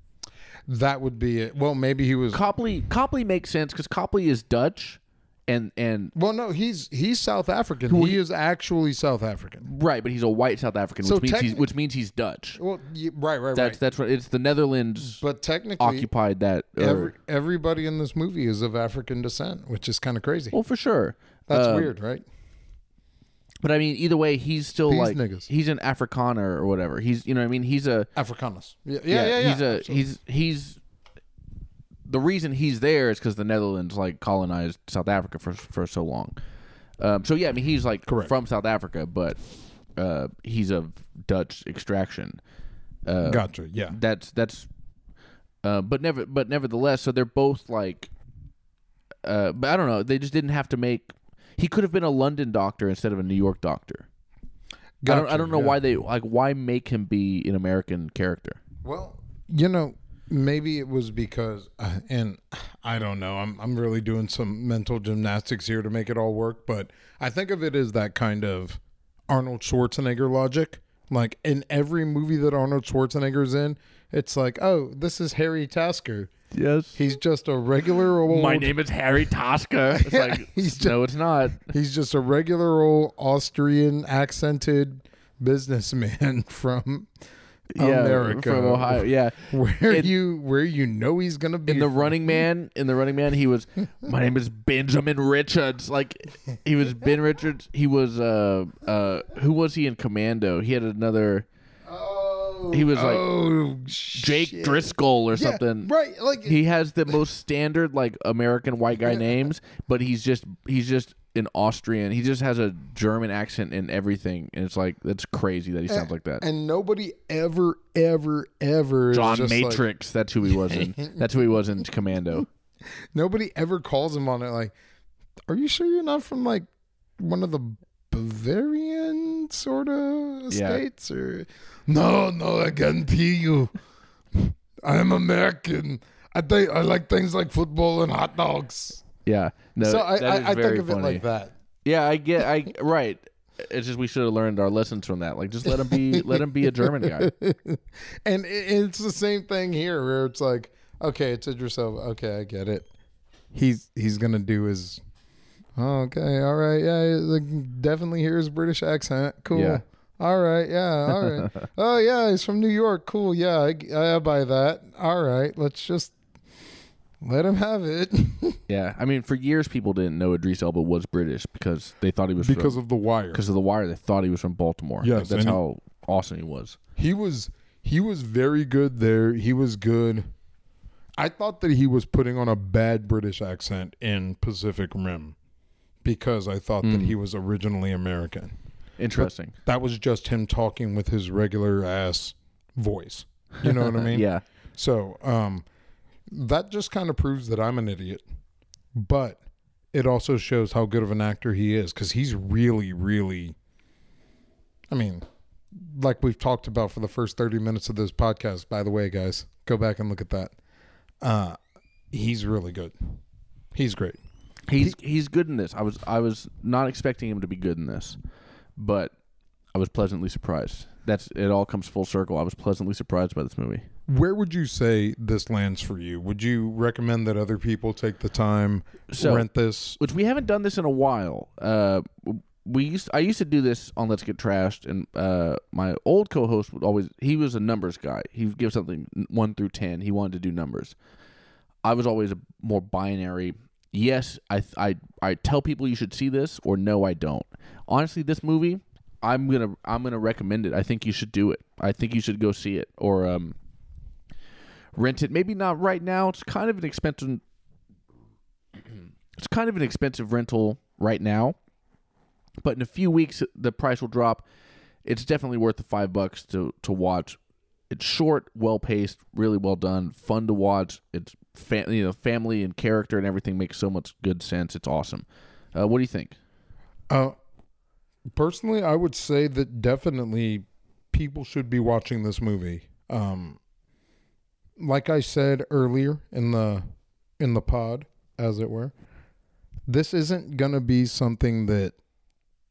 That would be it. Well, maybe he was Copley. Copley makes sense because Copley is Dutch. And and well, no, he's he's South African. He, he is actually South African, right? But he's a white South African, so which means techni- he's which means he's Dutch. Well, yeah, right, right, that's, right. That's what it's the Netherlands. But technically, occupied that. Or, every, everybody in this movie is of African descent, which is kind of crazy. Well, for sure, that's uh, weird, right? But I mean, either way, he's still These like niggas. He's an Afrikaner or whatever. He's you know what I mean he's a Afrikaners. Yeah, yeah, yeah. yeah, he's yeah. a Absolutely. he's he's. The reason he's there is because the Netherlands like colonized South Africa for for so long. Um, so yeah, I mean he's like Correct. from South Africa, but uh, he's of Dutch extraction. Uh, gotcha. Yeah. That's that's. Uh, but never, but nevertheless, so they're both like. Uh, but I don't know. They just didn't have to make. He could have been a London doctor instead of a New York doctor. Gotcha, I don't, I don't know yeah. why they like. Why make him be an American character? Well, you know, maybe it was because, uh, and I don't know. I'm I'm really doing some mental gymnastics here to make it all work, but I think of it as that kind of Arnold Schwarzenegger logic. Like in every movie that Arnold Schwarzenegger's in, it's like, oh, this is Harry Tasker. Yes, he's just a regular old. My name is Harry Tasker. It's yeah, like he's just, no, it's not. He's just a regular old Austrian accented businessman from yeah, America, from Ohio. Yeah, where it, you where you know he's gonna be in the from. Running Man. In the Running Man, he was. My name is Benjamin Richards. Like he was Ben Richards. He was. Uh, uh, who was he in Commando? He had another. He was like oh, Jake shit. Driscoll or yeah, something, right? Like he has the most standard like American white guy yeah. names, but he's just he's just an Austrian. He just has a German accent and everything, and it's like that's crazy that he sounds and, like that. And nobody ever, ever, ever John Matrix. Like, that's who he was in. That's who he was in Commando. Nobody ever calls him on it. Like, are you sure you're not from like one of the Bavarian sort of yeah. states? Or no, no, I guarantee you, I'm American. I think I like things like football and hot dogs. Yeah, no, so I, I, I think of funny. It like that. Yeah, I get, I right. It's just we should have learned our lessons from that. Like, just let him be, let him be a German guy. And it's the same thing here, where it's like, okay, it's Idris Elba. Okay, I get it. He's he's gonna do his. Oh, okay, all right, yeah, like, definitely hears British accent. Cool. Yeah. All right, yeah, all right. Oh, yeah, he's from New York. Cool, yeah, I, I buy that. All right, let's just let him have it. Yeah, I mean, for years people didn't know Idris Elba was British because they thought he was because from, of The Wire. Because of The Wire, they thought he was from Baltimore. Yes, like, that's how he, awesome he was. He was he was very good there. He was good. I thought that he was putting on a bad British accent in Pacific Rim, because I thought mm. that he was originally American. Interesting. But that was just him talking with his regular ass voice. You know what I mean? Yeah. So um, that just kind of proves that I'm an idiot. But it also shows how good of an actor he is, because he's really, really... I mean, like we've talked about for the first thirty minutes of this podcast, by the way, guys, go back and look at that. Uh, he's really good. He's great. He's he's good in this. I was I was not expecting him to be good in this, but I was pleasantly surprised. That's it. All comes full circle. I was pleasantly surprised by this movie. Where would you say this lands for you? Would you recommend that other people take the time so, rent this? Which we haven't done this in a while. Uh, we used I used to do this on Let's Get Trashed, and uh, my old co-host would always he was a numbers guy. He would give something one through ten. He wanted to do numbers. I was always a more binary. Yes, I, I I tell people you should see this, or no, I don't. Honestly, this movie, I'm gonna I'm gonna recommend it. I think you should do it. I think you should go see it or um, rent it. Maybe not right now. It's kind of an expensive. It's kind of an expensive rental right now, but in a few weeks the price will drop. It's definitely worth the five bucks to to watch. It's short, well paced, really well done, fun to watch. It's Fam- you know, family and character and everything makes so much good sense. It's awesome. Uh, what do you think? Uh, personally, I would say that definitely people should be watching this movie. Um, like I said earlier in the in the pod, as it were, this isn't gonna be something that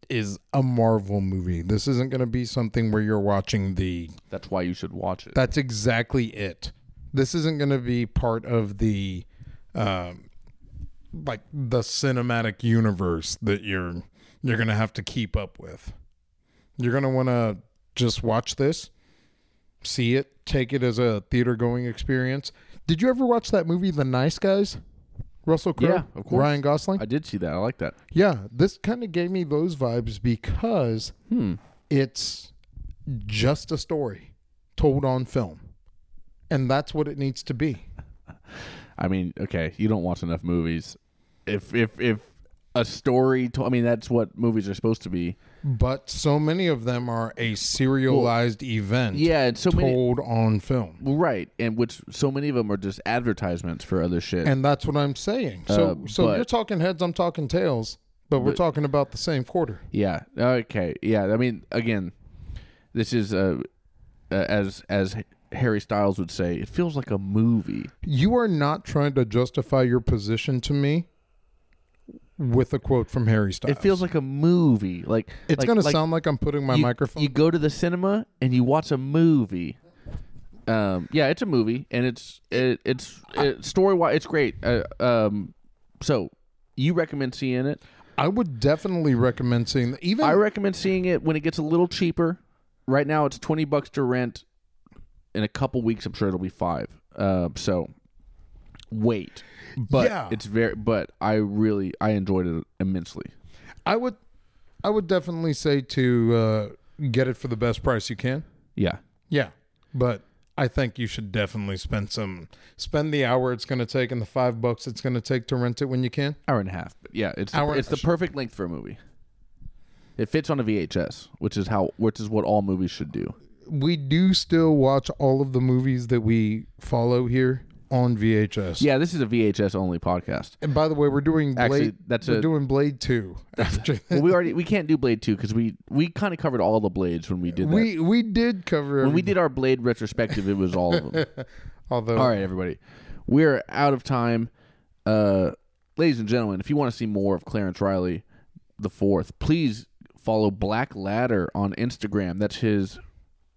is a Marvel movie. This isn't gonna be something where you're watching the. That's why you should watch it. That's exactly it. This isn't going to be part of the, uh, like the cinematic universe that you're you're going to have to keep up with. You're going to want to just watch this, see it, take it as a theater going experience. Did you ever watch that movie, The Nice Guys? Russell Crowe, yeah, of course. Ryan Gosling. I did see that. I like that. Yeah, this kind of gave me those vibes because hmm. it's just a story told on film. And that's what it needs to be. I mean, okay, you don't watch enough movies. If if if a story, to- I mean, that's what movies are supposed to be. But so many of them are a serialized well, event. Yeah, and so told many, on film. Right, and which so many of them are just advertisements for other shit. And that's what I'm saying. So uh, so but, you're talking heads, I'm talking tails, but we're but, talking about the same quarter. Yeah. Okay. Yeah. I mean, again, This is uh, as as Harry Styles would say, it feels like a movie. You are not trying to justify your position to me with a quote from Harry Styles. It feels like a movie. Like it's like, going to like sound like I'm putting my you, microphone. You go to the cinema and you watch a movie. Um, yeah, it's a movie, and it's it, it's it, story wise, it's great. Uh, um, so you recommend seeing it? I would definitely recommend seeing. Even I recommend seeing it when it gets a little cheaper. Right now, it's twenty bucks to rent. In a couple weeks, I'm sure it'll be five. Uh, so wait, but yeah. it's very. But I really I enjoyed it immensely. I would, I would definitely say to uh, get it for the best price you can. Yeah, yeah, but. I think you should definitely spend some spend the hour it's going to take and the five bucks it's going to take to rent it when you can. Hour and a half, but yeah, it's hour, the, it's the perfect length for a movie. It fits on a V H S, which is how which is what all movies should do. We do still watch all of the movies that we follow here on V H S. Yeah, this is a V H S only podcast. And by the way, we're doing Blade. Actually, that's we're a, doing Blade two. After well, we already we can't do Blade two because we we kind of covered all the Blades when we did. That. We we did cover when we did our Blade retrospective. It was all of them. Although, all right, everybody, we're out of time, uh, ladies and gentlemen. If you want to see more of Clarence Riley the Fourth, please follow Black Ladder on Instagram. That's his.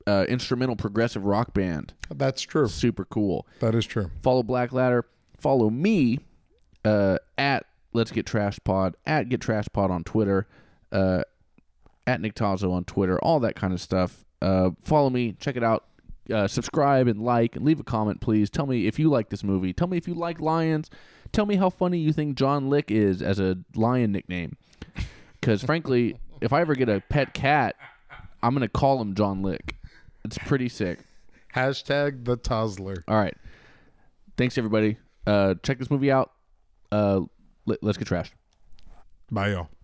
Uh, instrumental progressive rock band. That's true. Super cool. That is true. Follow Black Ladder. Follow me uh, at Let's Get Trash Pod, at Get Trash Pod on Twitter, uh, at Nick Tazzo on Twitter, all that kind of stuff. Uh, follow me. Check it out. Uh, subscribe and like and leave a comment, please. Tell me if you like this movie. Tell me if you like lions. Tell me how funny you think John Lick is as a lion nickname. Because frankly, if I ever get a pet cat, I'm going to call him John Lick. It's pretty sick. Hashtag the Tosler. All right. Thanks, everybody. Uh, check this movie out. Uh, let, let's get trashed. Bye, y'all.